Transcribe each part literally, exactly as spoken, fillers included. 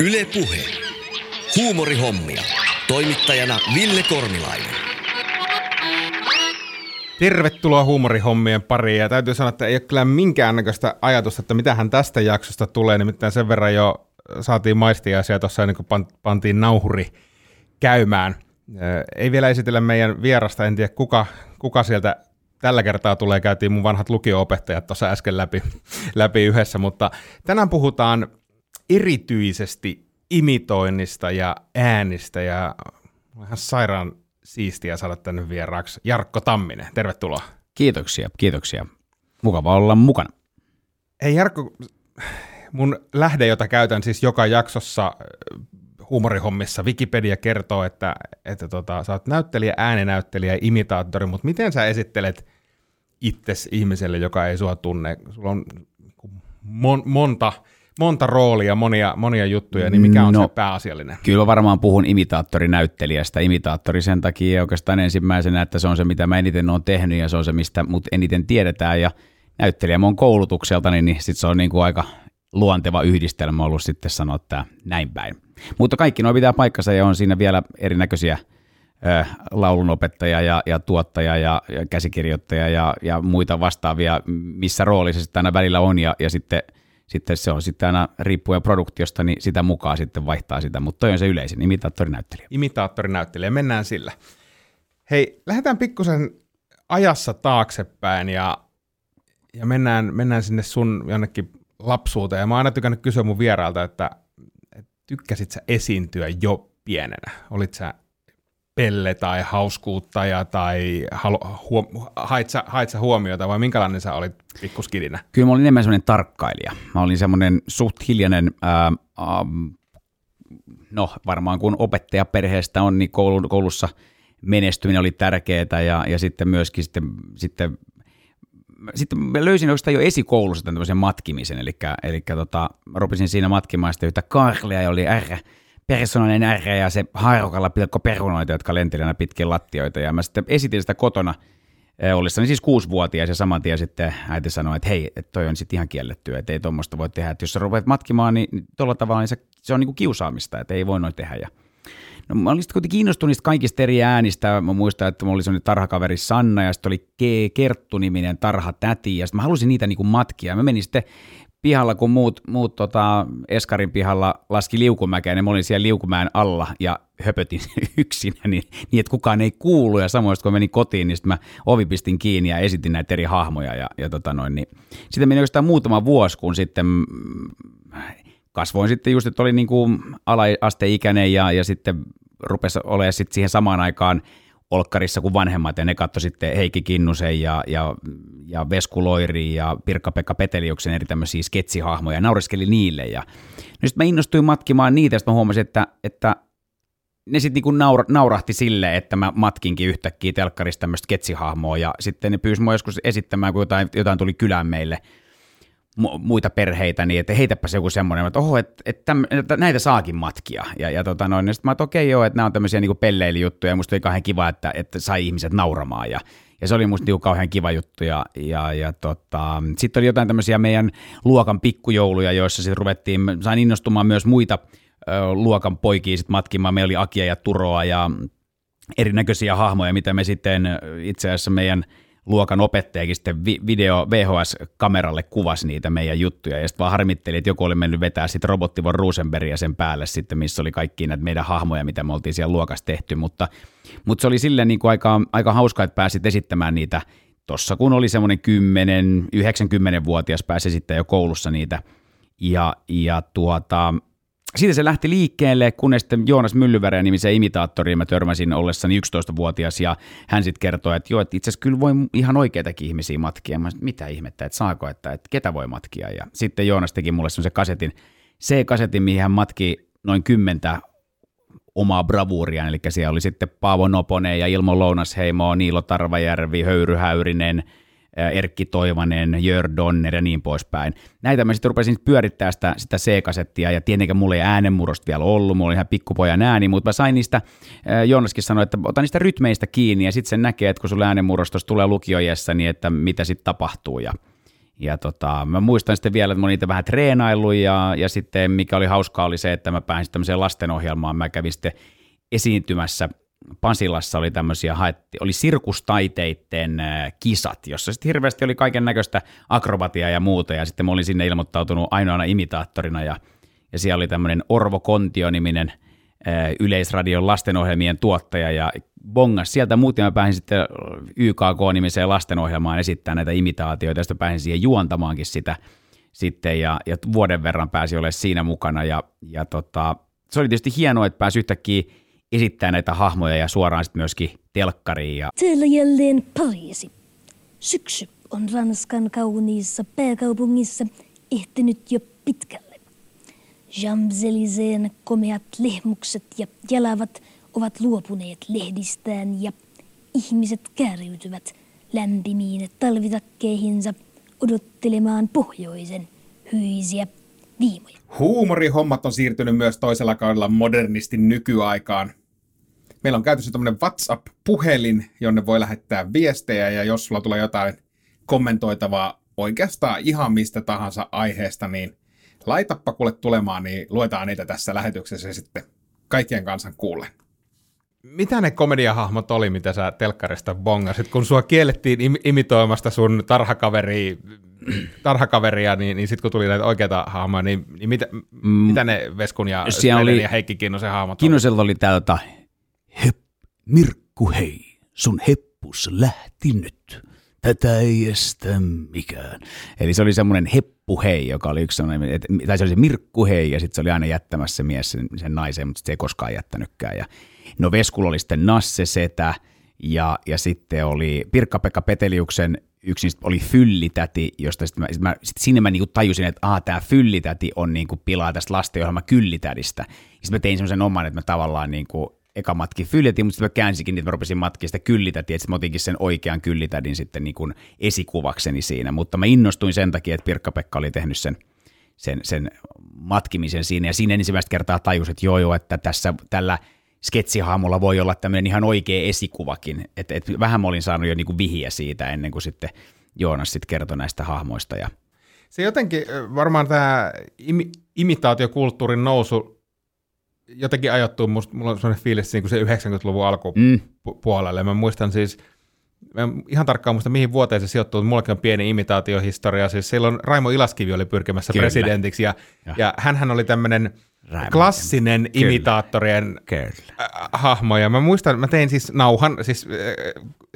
Yle Puhe. Huumorihommia. Toimittajana Ville Kornilainen. Tervetuloa huumorihommien pariin. Ja täytyy sanoa, että ei ole kyllä minkäännäköistä ajatusta, että mitähän tästä jaksosta tulee. Nimittäin sen verran jo saatiin maistiaisia tuossa ennen kuin pantiin nauhuri käymään. Ei vielä esitellä meidän vierasta. En tiedä kuka, kuka sieltä tällä kertaa tulee. Käytiin mun vanhat lukio-opettajat tuossa äsken läpi, läpi yhdessä. Mutta tänään puhutaan erityisesti imitoinnista ja äänistä, ja on ihan sairaan siistiä saada tänne vieraaksi Jarkko Tamminen. Tervetuloa. Kiitoksia, kiitoksia. Mukava olla mukana. Hei Jarkko, mun lähde, jota käytän siis joka jaksossa huumorihommissa, Wikipedia kertoo, että, että tota, sä oot näyttelijä, ääninäyttelijä ja imitaattori, mutta miten sä esittelet itsesi ihmiselle, joka ei sua tunne? Sulla on mon, monta... Monta roolia, monia, monia juttuja, niin mikä on no, se pääasiallinen? Kyllä varmaan puhun imitaattorinäyttelijästä. Imitaattori sen takia oikeastaan ensimmäisenä, että se on se, mitä mä eniten oon tehnyt ja se on se, mistä mut eniten tiedetään. Ja näyttelijä mä oon koulutukselta, niin, niin sit se on niinku aika luonteva yhdistelmä ollut sitten sanoa tää näin päin. Mutta kaikki nuo pitää paikkansa ja on siinä vielä erinäköisiä ö, laulunopettajia ja, ja tuottajia ja, ja käsikirjoittajia ja, ja muita vastaavia, missä roolissa sitten aina välillä on ja, ja sitten... Sitten se on sitten aina riippuen produktiosta, niin sitä mukaan sitten vaihtaa sitä, mutta toi on se yleisin, imitaattorinäyttelijä. Imitaattorinäyttelijä, mennään sillä. Hei, lähdetään pikkusen ajassa taaksepäin ja, ja mennään, mennään sinne sun jonnekin lapsuuteen. Ja mä oon aina tykännyt kysyä mun vierailta, että, että tykkäsit sä esiintyä jo pienenä? Olit sä pelle tai hauskuuttaja tai huom- hait, sä, hait sä huomiota vai minkälainen sä olit pikkuskidinä? Kyllä mä olin enemmän semmoinen tarkkailija. Mä olin semmoinen suht hiljainen, ää, äm, no varmaan kun opettajaperheestä on, niin koulu, koulussa menestyminen oli tärkeää ja, ja sitten myöskin sitten, sitten, sitten mä löysin oikeastaan jo esikoulussa tämän tämmöisen matkimisen, eli, eli tota, rupesin siinä matkimaan sitä yhtä Carlia ja oli R. Persoonallinen R ja se haarukalla pilkko perunoita, jotka lenteli aina pitkin lattioita. Ja mä sitten esitin sitä kotona ollessani siis kuusivuotias ja saman tien sitten äiti sanoi, että hei, että toi on sitten ihan kiellettyä, että ei tuommoista voi tehdä. Että jos sä rupeat matkimaan, niin tuolla tavalla niin se, se on niinku kiusaamista, että ei voi noin tehdä. Ja no mä olin sitten kuitenkin kiinnostunut niistä kaikista eri äänistä. Mä muistan, että mulla oli sellainen tarhakaveri Sanna ja sitten oli Kerttu-niminen tarhatäti ja sitten mä halusin niitä niinku matkia. Mä menin sitten pihalla, kun muut, muut tota, Eskarin pihalla laski liukumäkeen, ja mä olin siellä liukumäen alla ja höpötin yksinä niin, niin että kukaan ei kuulu. Ja samoin, kun menin kotiin, niin sitten mä ovi pistin kiinni ja esitin näitä eri hahmoja. Ja, ja tota noin, niin. Sitten meni oikeastaan muutama vuosi, kun sitten kasvoin sitten just, että oli niin kuin ala-asteikäinen ja, ja sitten rupesi olemaan sitten siihen samaan aikaan olkkarissa kuin vanhemmat, ja ne katsoi sitten Heikki Kinnosen ja, ja, ja Vesku Loiri ja Pirkka-Pekka Peteli, joksi eri tämmöisiä sketsihahmoja, ja naureskeli niille. Ja no sitten mä innostuin matkimaan niitä, ja sitten mä huomasin, että, että ne sitten niinku naura, naurahti sille, että mä matkinkin yhtäkkiä telkkarissa tämmöistä sketsihahmoa, ja sitten ne pyysi mua joskus esittämään, kun jotain, jotain tuli kylään meille, muita perheitä, niin että heitäpä se joku semmoinen, että oho, että, että, että näitä saakin matkia. Ja, ja tota noin, niin sitten mä että okei okay, joo, että nämä on tämmöisiä niin kuin pelleilijuttuja, ja musta oli kauhean kiva, että, että sai ihmiset nauramaan, ja, ja se oli musta niin kauhean kiva juttu, ja, ja, ja tota, sitten oli jotain tämmöisiä meidän luokan pikkujouluja, joissa sitten ruvettiin, sain innostumaan myös muita ö, luokan poikia sitten matkimaan, meillä oli Akia ja Turoa, ja erinäköisiä hahmoja, mitä me sitten itse asiassa meidän luokan opettajakin sitten video V H S-kameralle kuvasi niitä meidän juttuja, ja sitten vaan harmitteli, että joku oli mennyt vetää sitten robottivon Rosenbergia sen päälle sitten, missä oli kaikki näitä meidän hahmoja, mitä me oltiin siellä luokassa tehty, mutta, mutta se oli silleen niin kuin aika, aika hauska, että pääsit esittämään niitä tuossa, kun oli semmoinen kymmenen, yhdeksänkymmenvuotias pääsi sitten jo koulussa niitä, ja, ja tuota... Siitä se lähti liikkeelle, kunnes sitten Joonas Myllyvärä nimisen imitaattoriin mä törmäsin ollessani yksitoistavuotias ja hän sitten kertoi, että joo, että itse asiassa kyllä voi ihan oikeitakin ihmisiä matkia. Mä sanoin, mitä ihmettä, että saako, että, että ketä voi matkia. Ja sitten Joonas teki mulle semmoisen kasetin, C-kasetin, mihin hän matki noin kymmentä omaa bravuuriaan, eli siellä oli sitten Paavo Noponen ja Ilmo Lounasheimo, Niilo Tarvajärvi, Höyry Häyrinen, Erkki Toivanen, Jör Donner ja niin poispäin. Näitä mä sitten rupesin pyörittämään sitä, sitä C-kasettia, ja tietenkään mulla ei äänenmurrosta vielä ollut, mulla oli ihan pikkupojan ääni, mutta mä sain niistä, Joonaskin sanoi, että otan niistä rytmeistä kiinni, ja sitten sen näkee, että kun sulle äänenmurrostos tulee lukiojessa, niin että mitä sitten tapahtuu, ja Ja tota, mä muistan sitten vielä, että mä niitä vähän treenailu ja, ja sitten mikä oli hauskaa oli se, että mä pääsin tämmöiseen lastenohjelmaan. Mä kävin sitten esiintymässä, Pasilassa oli tämmöisiä, haetti, oli sirkustaiteiden kisat, jossa sitten hirveästi oli kaiken näköistä akrobatiaa ja muuta. Ja sitten mä olin sinne ilmoittautunut ainoana imitaattorina ja, ja siellä oli tämmöinen Orvo Kontio-niminen Yleisradion lastenohjelmien tuottaja ja bongas sieltä muuten, mä pääsin sitten Y K K-nimiseen lastenohjelmaan esittämään näitä imitaatioita, josta pääsin siihen juontamaankin sitä sitten ja, ja vuoden verran pääsin olemaan siinä mukana ja, ja tota, se oli tietysti hienoa, että pääsi yhtäkkiä esittämään näitä hahmoja ja suoraan sitten myöskin telkkariin. Ja täällä jälleen Pariisi. Syksy on Ranskan kauniissa pääkaupungissa ehtinyt jo pitkälle. Champs-Élysées komeat lehmukset ja jalavat ovat luopuneet lehdistään ja ihmiset kääriytyvät lämpimiin talvitakkeihinsa odottelemaan pohjoisen hyisiä viimoja. Huumorihommat on siirtynyt myös toisella kaudella modernisti nykyaikaan. Meillä on käytössä tämmöinen WhatsApp-puhelin, jonne voi lähettää viestejä ja jos sulla tulee jotain kommentoitavaa oikeastaan ihan mistä tahansa aiheesta, niin laitappa kuule tulemaan, niin luetaan niitä tässä lähetyksessä sitten kaikkien kansan kuullen. Mitä ne komediahahmot oli, mitä sä telkkarista bongasit? Kun sua kiellettiin im- imitoimasta sun tarhakaveri, tarhakaveria, niin, niin sitten kun tuli näitä oikeita hahmoja, niin, niin mitä, mm. mitä ne Veskun ja Speden oli, ja Heikki Kinnosen hahmot oli? Kinnosella oli täältä, Hep, Mirkku hei, sun heppus lähti nyt. Tätä ei estä mikään. Eli se oli semmoinen heppuhei, joka oli yksi semmoinen, että, tai se oli se Mirkkuhei, ja sitten se oli aina jättämässä se mies sen, sen naisen, mutta se ei koskaan jättänytkään. Ja, no Veskulla oli sitten Nasse Setä, ja, ja sitten oli Pirkka-Pekka Peteliuksen yksi oli Fyllitäti, josta sitten sit sit sinne mä niinku tajusin, että aah, tämä Fyllitäti on niinku pilaa tästä lastenohjelma Kyllitädistä. Sitten mä tein semmoisen oman, että mä tavallaan niinku eka matki Fyllitätiin, mutta sitten mä käänsikin niitä, mä rupesin matkia sitä Kyllitätiä, että sitten mä otinkin sen oikean Kyllitädin sitten niin kuin esikuvakseni siinä, mutta mä innostuin sen takia, että Pirkka-Pekka oli tehnyt sen, sen, sen matkimisen siinä, ja siinä ensimmäistä kertaa tajusin, että joo joo, että tässä tällä sketsihaamulla voi olla tämmöinen ihan oikea esikuvakin, että et vähän mä olin saanut jo niin kuin vihiä siitä ennen kuin sitten Joonas sitten kertoi näistä hahmoista. Ja se jotenkin varmaan tämä im- imitaatiokulttuurin nousu jotenkin ajoittuu, musta, mulla on sellainen fiilis siinä, kun se yhdeksänkymmentäluvun alkupuolelle. Mm. Mä muistan siis, mä ihan tarkkaan muista, mihin vuoteen se sijoittuu, mutta mullakin on pieni imitaatiohistoria. Siis silloin Raimo Ilaskivi oli pyrkimässä Kyllä. presidentiksi, ja, ja. ja hänhän oli tämmöinen klassinen Kyllä. imitaattorien Kyllä. hahmo. Ja mä muistan, mä tein siis nauhan, siis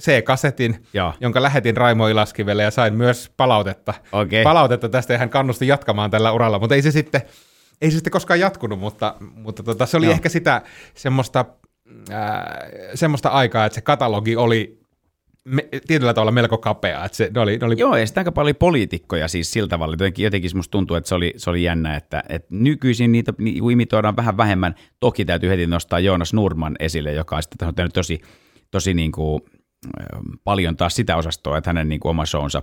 C-kasetin, ja. jonka lähetin Raimo Ilaskivelle, ja sain myös palautetta. Okay. Palautetta tästä, ja hän kannusti jatkamaan tällä uralla, mutta ei se sitten... Ei se sitten koskaan jatkunut, mutta, mutta tota, se oli Joo. ehkä sitä semmoista, ää, semmoista aikaa, että se katalogi oli me, tietyllä tavalla melko kapea. Että se, ne oli, ne oli... Joo, ja sitä aika paljon poliitikkoja siis sillä tavalla. Jotenkin, jotenkin musta tuntuu, että se oli, se oli jännä, että, että nykyisin niitä imitoidaan vähän vähemmän. Toki täytyy heti nostaa Joonas Nurman esille, joka on sitten tehnyt tosi, tosi niin kuin, paljon taas sitä osastoa, että hänen niin kuin oma show'nsa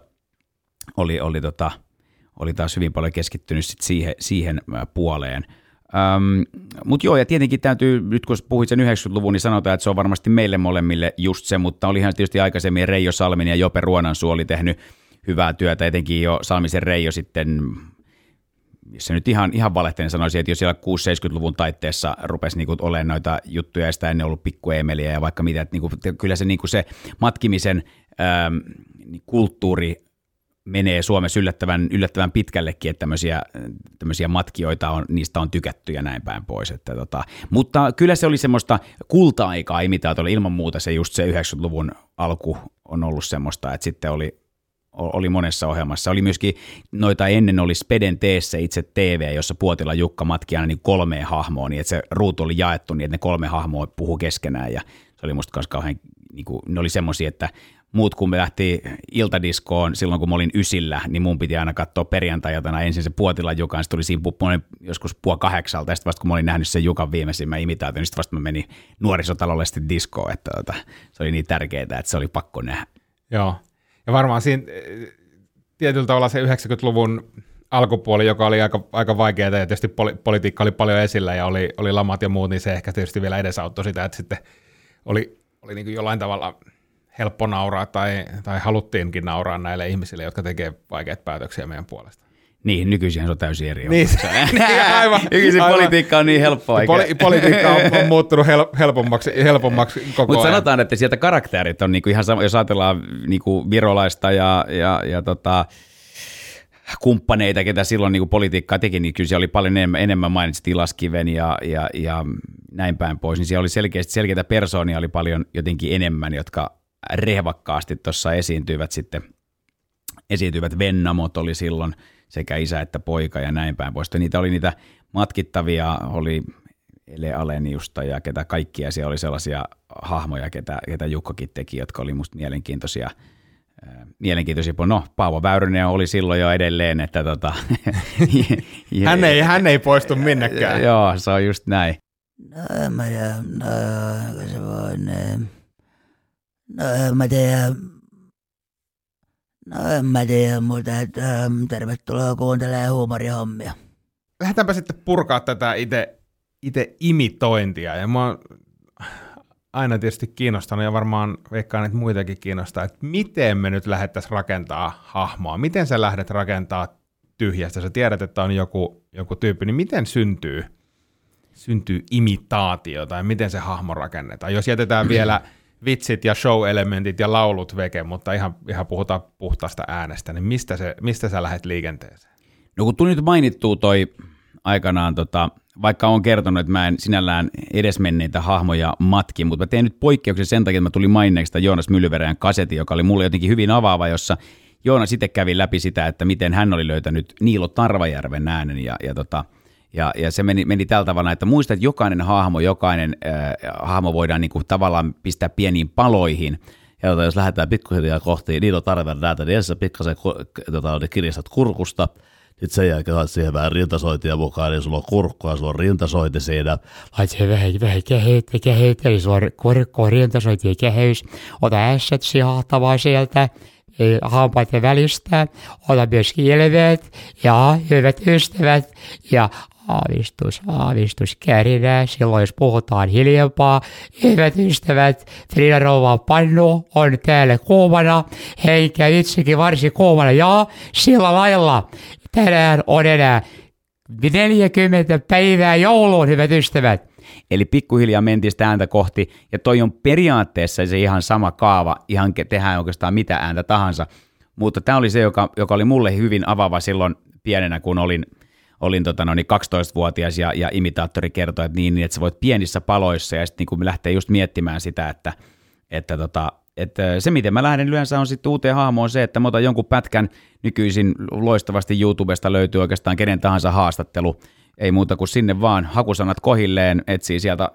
oli... oli tota, oli taas hyvin paljon keskittynyt sit siihen, siihen puoleen. Mutta joo, ja tietenkin täytyy, nyt kun puhuit sen yhdeksänkymmentäluvun, niin sanotaan, että se on varmasti meille molemmille just se, mutta olihan tietysti aikaisemmin Reijo Salminen ja Jope Ruonansuoli tehnyt hyvää työtä, etenkin jo Salmisen Reijo sitten, jos se nyt ihan, ihan valehtelen sanoisi, että jos siellä kuusikymmentä-seitsemänkymmentäluvun taitteessa rupesi niinku olemaan noita juttuja, ja sitä ennen ollut pikkuemeliä ja vaikka mitä, että niinku, kyllä se, niinku se matkimisen äm, kulttuuri menee Suomessa yllättävän, yllättävän pitkällekin, että tämmöisiä, tämmöisiä matkijoita on, niistä on tykätty ja näin päin pois. Että tota. Mutta kyllä se oli semmoista kulta-aikaa imitaatiolla ilman muuta, se just se yhdeksänkymmentäluvun alku on ollut semmoista, että sitten oli, oli monessa ohjelmassa. Oli myöskin noita ennen oli Speden Teessä itse T V, jossa Puotila Jukka matki aina niin kolmeen hahmoon, niin että se ruutu oli jaettu niin, että ne kolme hahmoa puhui keskenään ja se oli musta myös kauhean, niin kuin, ne oli semmoisia, että muut kun me lähtiin iltadiskoon silloin, kun mä olin ysillä, niin mun piti aina katsoa perjantai-iltana ensin se Puotila Jukan, se tuli siinä joskus puoli kahdeksalta, ja sitten vasta kun mä olin nähnyt sen Jukan viimeisimmän imitaation, niin sitten vasta mä menin nuorisotalolle sitten diskoon, että, että se oli niin tärkeää, että se oli pakko nähdä. Joo, Ja varmaan siinä tietyllä tavalla se yhdeksänkymmentäluvun alkupuoli, joka oli aika, aika vaikeaa ja tietysti poli- politiikka oli paljon esillä ja oli, oli lamat ja muut, niin se ehkä tietysti vielä edesauttoi sitä, että sitten oli, oli niin kuin jollain tavalla helppo nauraa tai, tai haluttiinkin nauraa näille ihmisille, jotka tekee vaikeita päätöksiä meidän puolesta. Niin, nykyisin se on täysin eri. Niin, aivan. Nykyisin aivan. Politiikka on niin helppoa. Poli- politiikka on, on muuttunut hel- helpommaksi, helpommaksi koko ajan. Mutta sanotaan, että sieltä karakterit on niinku ihan sama, jos ajatellaan niinku virolaista ja, ja, ja tota, kumppaneita, ketä silloin niinku politiikkaa teki, niin kyllä siellä oli paljon enemmän, enemmän mainitsit Ilaskiven ja, ja, ja näin päin pois. Niin siellä oli selkeästi selkeitä persoonia oli paljon jotenkin enemmän, jotka rehvakkaasti tuossa esiintyivät sitten. Esiintyivät Vennamot oli silloin sekä isä että poika ja näin päin pois. Niitä oli niitä matkittavia, oli Ele Aleniusta ja ketä kaikkia. Siellä oli sellaisia hahmoja, ketä, ketä Jukkakin teki, jotka oli musta mielenkiintoisia. Mielenkiintoisia. No, Paavo Väyrynen oli silloin jo edelleen, että tota... hän, ei, hän ei poistu minnekään. Joo, se on just näin. No, en mä tiedä. No, se voi ne. No, en mä tiedä. No en mä tiedä, mutta että, ähm, tervetuloa kuuntelemaan huumorihommia. Lähdetäänpä sitten purkaa tätä ite, ite imitointia. Ja mä oon aina tietysti kiinnostanut ja varmaan veikkaan, että muitakin kiinnostaa, että miten me nyt lähdettäisiin rakentaa hahmoa. Miten sä lähdet rakentaa tyhjästä? Sä tiedät, että on joku, joku tyyppi, niin miten syntyy, syntyy imitaatio tai miten se hahmo rakennetaan? Jos jätetään vielä... vitsit ja show-elementit ja laulut veke, mutta ihan, ihan puhutaan puhtaasta äänestä, niin mistä, se, mistä sä lähdet liikenteeseen? No kun tuli nyt mainittua toi aikanaan, tota, vaikka olen kertonut, että mä en sinällään edesmenneitä hahmoja matki, mutta mä teen nyt poikkeuksen sen takia, että mä tulin mainneeksi tämän Joonas Myllyvärän kasetin, joka oli mulle jotenkin hyvin avaava, jossa Joonas itse kävi läpi sitä, että miten hän oli löytänyt Niilo Tarvajärven äänen ja, ja tota... Ja, ja se meni, meni tällä tavalla, että muista, että jokainen hahmo, jokainen äh, hahmo voidaan niin kuin, tavallaan pistää pieniin paloihin. Ja jos lähdetään pikkuhiljaa kohti, niitä on tarve näitä, niin ensin pikkasen tota, kiristat kurkusta. Sitten sen jälkeen saat siihen vähän rintasointia mukaan, niin sulla on kurkkua, sulla on rintasointi siinä. Lait siihen vähän, vähän keheyttä, keheyttä, eli sulla on kurkkua, rintasointi ja keheys. Ota ässät sihahtamaan sieltä. Hampaiden välistä, ota myöskin ilmeet ja hyvät ystävät ja aavistus, aavistus kärinä. Silloin jos puhutaan hiljempaa, hyvät ystävät, Frida Rouvan pannu on täällä kuumana, heikä itsekin varsin kuumana ja sillä lailla tänään on enää neljäkymmentä päivää jouluun, hyvät ystävät. Eli pikkuhiljaa mentiin sitä ääntä kohti, ja toi on periaatteessa se ihan sama kaava, ihan tehdään oikeastaan mitä ääntä tahansa, mutta tämä oli se, joka, joka oli mulle hyvin avaava silloin pienenä, kun olin, olin tota noin kaksitoistavuotias, ja, ja imitaattori kertoi, että niin, että sä voit pienissä paloissa, ja sitten niin lähtee just miettimään sitä, että, että, tota, että se miten mä lähden yleensä on sitten uuteen hahmoon se, että mä otan jonkun pätkän, nykyisin loistavasti YouTubesta löytyy oikeastaan kenen tahansa haastattelu, ei muuta kuin sinne vaan hakusanat kohilleen, etsii sieltä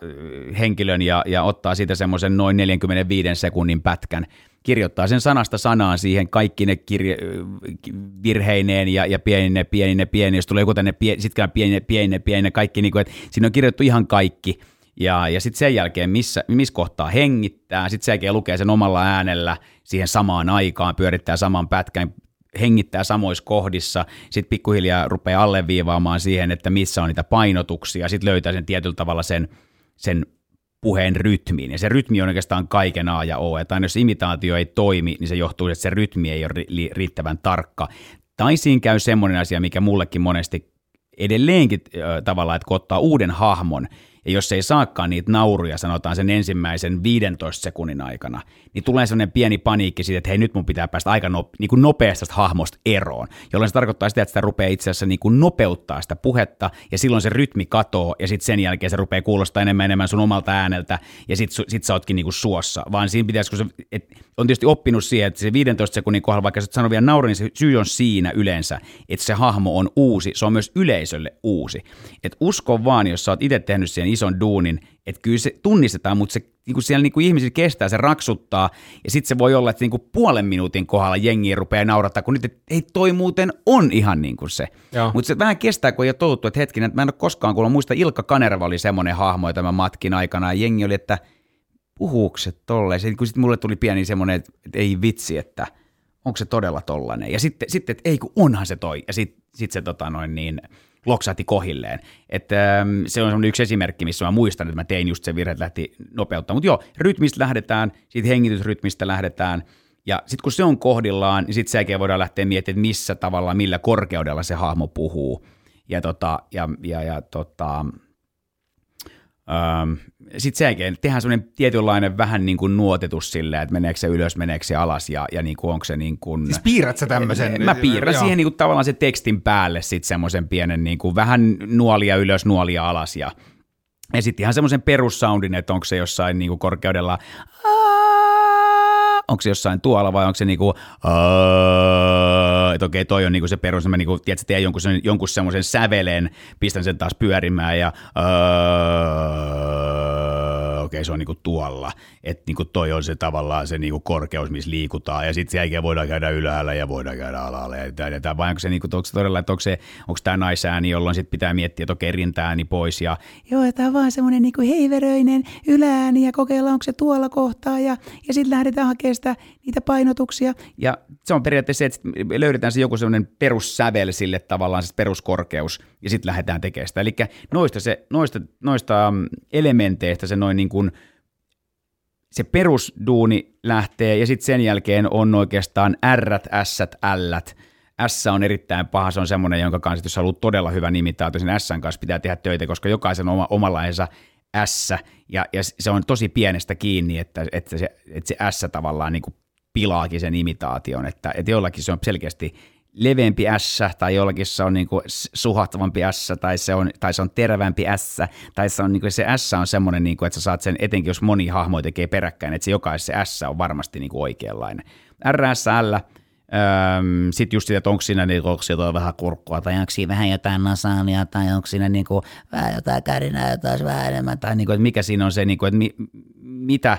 henkilön ja, ja ottaa siitä semmoisen noin neljänkymmenenviiden sekunnin pätkän. Kirjoittaa sen sanasta sanaan siihen kaikki ne kirje- virheineen ja, ja pienine, pienine, pienine. Jos tulee joku tänne, pie- sitkään pienine, pienine, pienine, kaikki. Niin kuin, että siinä on kirjoittu ihan kaikki. Ja, ja sitten sen jälkeen, missä, missä kohtaa hengittää. Sitten sen jälkeen lukee sen omalla äänellä siihen samaan aikaan, pyörittää saman pätkän. Hengittää samoissa kohdissa, sitten pikkuhiljaa rupeaa alleviivaamaan siihen, että missä on niitä painotuksia, sitten löytää sen tietyllä tavalla sen, sen puheen rytmiin, ja se rytmi on oikeastaan kaiken A ja O, että aina jos imitaatio ei toimi, niin se johtuu, että se rytmi ei ole riittävän tarkka. Tai siinä käy semmoinen asia, mikä mullekin monesti edelleenkin äh, tavallaan, että kun ottaa uuden hahmon, ja jos ei saakaan niitä nauruja, sanotaan sen ensimmäisen viidentoista sekunnin aikana, niin tulee sellainen pieni paniikki siitä, että hei, nyt mun pitää päästä aika nope- niin kuin nopeasta hahmosta eroon, jolloin se tarkoittaa sitä, että sitä rupeaa itse asiassa niin kuin nopeuttaa sitä puhetta, ja silloin se rytmi katoo, ja sitten sen jälkeen se rupeaa kuulostaa enemmän enemmän sun omalta ääneltä, ja sitten sit sä ootkin niin kuin suossa, vaan siinä pitäisi, kun se, et, on tietysti oppinut siihen, että se viidentoista sekunnin kohdalla, vaikka sä et sano vielä nauru, niin se syy on siinä yleensä, että se hahmo on uusi, se on myös yleisölle uusi, että usko vaan, jos sä oot itse tehnyt siihen ison duunin, että kyllä se tunnistetaan, mutta se niin kuin siellä niin kuin ihmisillä kestää, se raksuttaa, ja sitten se voi olla, että niin kuin puolen minuutin kohdalla jengiä rupeaa naurattaa, kun nyt, että ei toi muuten on ihan niin kuin se. Mutta se vähän kestää, kun ei ole totuttu, että hetkinen, että mä en ole koskaan kuullut, muista Ilkka Kanerva oli semmoinen hahmo, jota mä matkin aikanaan, ja jengi oli, että puhuukset tolleen, sitten mulle tuli pieni semmoinen, että ei vitsi, että onko se todella tollainen? Ja sitten, sitten että ei kun onhan se toi, ja sitten sit se tota noin niin loksahti kohilleen. Et, ähm, se on yksi esimerkki, missä mä muistan, että mä tein just sen virhe, että lähti nopeuttaa. Mutta joo, rytmistä lähdetään, siitä hengitysrytmistä lähdetään, ja sitten kun se on kohdillaan, niin sitten sekin voidaan lähteä miettimään, että missä tavalla, millä korkeudella se hahmo puhuu. Ja tota, ja, ja, ja tota... Ähm, sitten sekin, tehdään semmoinen tietynlainen vähän niin kuin nuotetus silleen, että meneekö se ylös, meneekö se alas ja, ja niin kuin onko se niin kuin... Siis piirrät sä tämmöisen? Mä piirrän siihen niin kuin tavallaan se tekstin päälle sitten semmoisen pienen niin kuin vähän nuolia ylös, nuolia alas ja, ja sitten ihan semmoisen perussoundin, että onko se jossain niin kuin korkeudella... Onko se jossain tuolla vai onko se niinku, että okei toi on niinku se perus, mä niinku, tiedätkö, teen jonkun, jonkun semmoisen sävelen, pistän sen taas pyörimään ja okei se on niinku tuolla, että niinku toi on se tavallaan se niinku korkeus, missä liikutaan ja sitten sen jälkeen voidaan käydä ylhäällä ja voidaan käydä alalla ja tämä vai onko se niinku, onko se todella, että onko se, onko tämä naisääni, jolloin sitten pitää miettiä, että okei rintaääni pois ja joo, tämä on vaan semmoinen niinku heiveröinen yläääni ja kokeillaan, onko se tuolla kohtaa ja, ja sitten lähdetään hakemaan sitä, niitä painotuksia. Ja se on periaatteessa se, että löydetään se joku semmoinen perussävel sille tavallaan, se peruskorkeus, ja sitten lähdetään tekemään sitä. Eli noista, se, noista, noista elementeistä se noin niin kuin, se perusduuni lähtee, ja sitten sen jälkeen on oikeastaan R:t, S:t, L:t. S on erittäin paha, se on semmoinen, jonka kanssa, jos haluat todella hyvä nimitaatio, sen S:n kanssa pitää tehdä töitä, koska jokaisen oma, omanlaisensa S, ja, ja se on tosi pienestä kiinni, että, että, se, että se S tavallaan niin kuin pilaakin sen imitaation, että, että jollakin se on selkeästi leveämpi S, tai jollakin se on niin kuin suhahtavampi S, tai se on, tai se on terävämpi S, tai se, on, niin kuin se S on semmoinen, niin kuin, että sä saat sen, etenkin jos moni hahmo tekee peräkkäin, että se jokaisen se S on varmasti niin kuin oikeanlainen. R, S, L, Öm, sitten just sitä, että onko siinä, niin, onko jotain vähän kurkkua tai onko siinä vähän jotain nasaalia tai onko siinä niin kuin, vähän jotain kärinää jotain vähän enemmän tai niin kuin, että mikä siinä on se, niin kuin, että mi, mitä,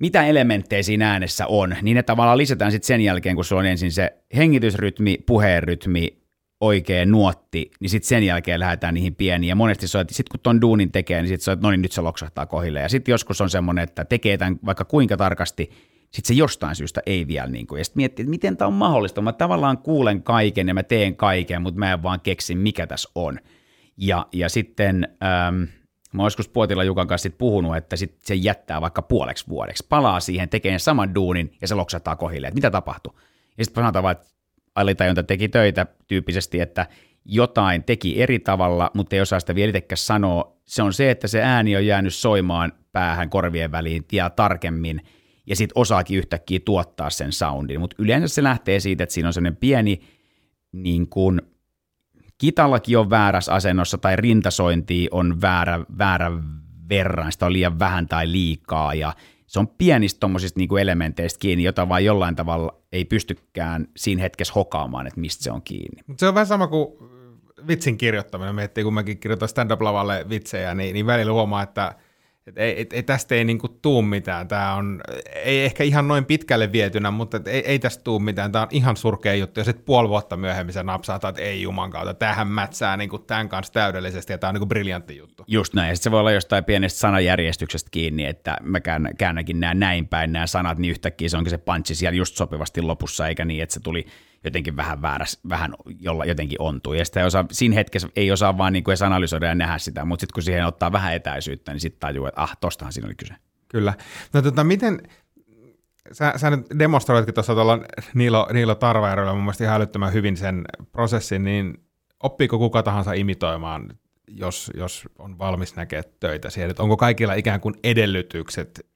mitä elementtejä siinä äänessä on, niin ne tavallaan lisätään sitten sen jälkeen, kun sulla on ensin se hengitysrytmi, puheenrytmi, oikea nuotti, niin sitten sen jälkeen lähdetään niihin pieniin ja monesti se on, että sitten kun ton duunin tekee, niin sitten se on, että no niin nyt se loksahtaa kohille ja sitten joskus on semmoinen, että tekee tämän vaikka kuinka tarkasti, sitten se jostain syystä ei vielä, niin kuin, ja sitten miettii, että miten tämä on mahdollista. Mä tavallaan kuulen kaiken ja mä teen kaiken, mutta mä en vaan keksi, mikä tässä on. Ja, ja sitten ähm, mä oon joskus Puotila Jukan kanssa sit puhunut, että sit se jättää vaikka puoleksi vuodeksi. Palaa siihen, tekee saman duunin ja se loksataa kohille, että mitä tapahtui. Ja sitten sanotaan vaan, että alitajunta teki töitä tyyppisesti, että jotain teki eri tavalla, mutta ei osaa sitä vielä itsekään sanoa. Se on se, että se ääni on jäänyt soimaan päähän korvien väliin ja tarkemmin, ja sitten osaakin yhtäkkiä tuottaa sen soundin, mutta yleensä se lähtee siitä, että siinä on sellainen pieni, niin kuin kitallakin on väärässä asennossa, tai rintasointi on väärä, väärä verran, sitä on liian vähän tai liikaa, ja se on pienistä tuommoisista niin kuin elementeistä kiinni, jota vaan jollain tavalla ei pystykään siinä hetkessä hokaamaan, että mistä se on kiinni. Mut se on vähän sama kuin vitsin kirjoittaminen. Miettii, kun mäkin kirjoitan stand-up-lavalle vitsejä, niin, niin välillä huomaa, että Et, et, et, tästä ei niinku tuu mitään. Tämä on, ei ehkä ihan noin pitkälle vietynä, mutta et, ei, ei tästä tuu mitään. Tämä on ihan surkea juttu. Jos et puoli vuotta myöhemmin sä napsaatat, että ei juman kautta. Tämähän mätsää niinku tämän kanssa täydellisesti ja tämä on niinku briljantti juttu. Just näin. Ja sit se voi olla jostain pienestä sanajärjestyksestä kiinni, että mä käännänkin nämä näin päin, nämä sanat, niin yhtäkkiä se onkin se punchi siellä just sopivasti lopussa, eikä niin, että se tuli jotenkin vähän väärässä, vähän jolla jotenkin ontuu. Ja sitä ei osaa, siinä hetkessä ei osaa vaan niin kuin analysoida ja nähdä sitä, mutta sitten kun siihen ottaa vähän etäisyyttä, niin sitten tajuu, että ah, tostahan siinä oli kyse. Kyllä. No tota, miten, sä, sä nyt demonstroitkin tuossa tuolla Niilo, Niilo Tarvajärvellä mun mielestä ihan älyttömän hyvin sen prosessin, niin oppiiko kuka tahansa imitoimaan, jos, jos on valmis näkemään töitä siihen? Et onko kaikilla ikään kuin edellytykset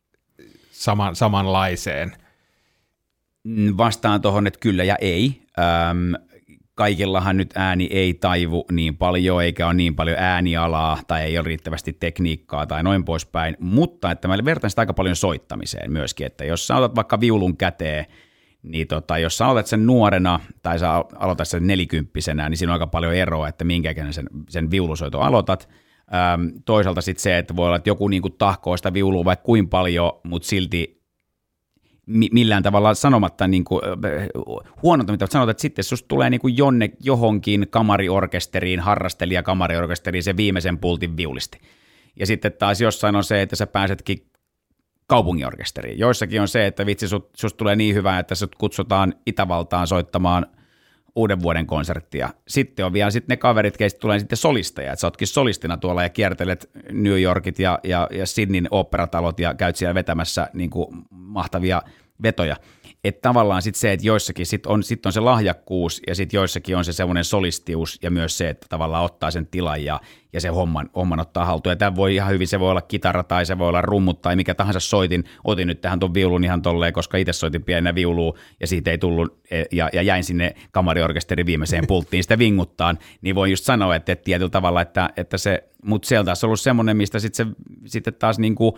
saman, samanlaiseen? Vastaan tuohon, että kyllä ja ei. Öm, kaikillahan nyt ääni ei taivu niin paljon, eikä ole niin paljon äänialaa tai ei ole riittävästi tekniikkaa tai noin poispäin, mutta että mä vertaan sitä aika paljon soittamiseen myöskin, että jos sä otat vaikka viulun käteen, niin tota, jos sä otat sen nuorena tai sä aloitat sen nelikymppisenä, niin siinä on aika paljon eroa, että minkäkään sen, sen viulusoito aloitat. Öm, toisaalta sitten se, että voi olla, että joku niinku tahkoo sitä viulua vaikka kuin paljon, mutta silti millään tavalla sanomatta niin kuin, huonolta, mitä sanotaan, että sitten susta tulee niin kuin jonne, johonkin kamariorkesteriin, harrastelijakamariorkesteriin se viimeisen pultin viulisti. Ja sitten taas jossain on se, että sä pääsetkin kaupunginorkesteriin. Joissakin on se, että vitsi, sut, susta tulee niin hyvä, että sut kutsutaan Itävaltaan soittamaan uuden vuoden konserttia. Sitten on vielä sit ne kaverit, keistä tulee sitten solisteja, että sä ootkin solistina tuolla ja kiertelet New Yorkit ja, ja, ja Sydneyn oopperatalot ja käyt siellä vetämässä niin kuin mahtavia vetoja. Että tavallaan sitten se, että joissakin sit on, sit on se lahjakkuus ja sitten joissakin on se semmoinen solistius ja myös se, että tavallaan ottaa sen tilan ja, ja se homman, homman ottaa haltuun. Ja tämä voi ihan hyvin, se voi olla kitara tai se voi olla rummut tai mikä tahansa soitin. Otin nyt tähän tuon viulun ihan tolleen, koska itse soitin pienenä viulua ja siitä ei tullut ja, ja jäin sinne kamariorkesterin viimeiseen pulttiin sitä vinguttaan. Niin voin just sanoa, että, että tietyllä tavalla, että, että se, mutta siellä taas on ollut semmoinen, mistä sitten sit taas niin kuin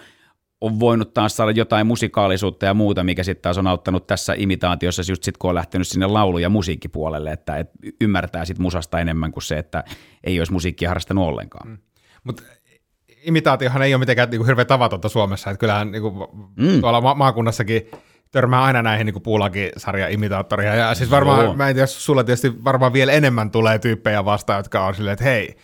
on voinut taas saada jotain musikaalisuutta ja muuta, mikä sitten taas on auttanut tässä imitaatiossa just sit, kun on lähtenyt sinne laulu- ja musiikkipuolelle, että et ymmärtää sit musasta enemmän kuin se, että ei olisi musiikkia harrastanut ollenkaan. Mm. Mutta imitaatiohan ei ole mitenkään niinku hirveän tavatonta Suomessa, että kyllähän niinku mm. tuolla ma- maakunnassakin törmää aina näihin niinku Puulaki-sarjan imitaattoria, ja siis varmaan, Joo. mä en tiedä, sulla tietysti varmaan vielä enemmän tulee tyyppejä vastaan, jotka on silleen, että hei,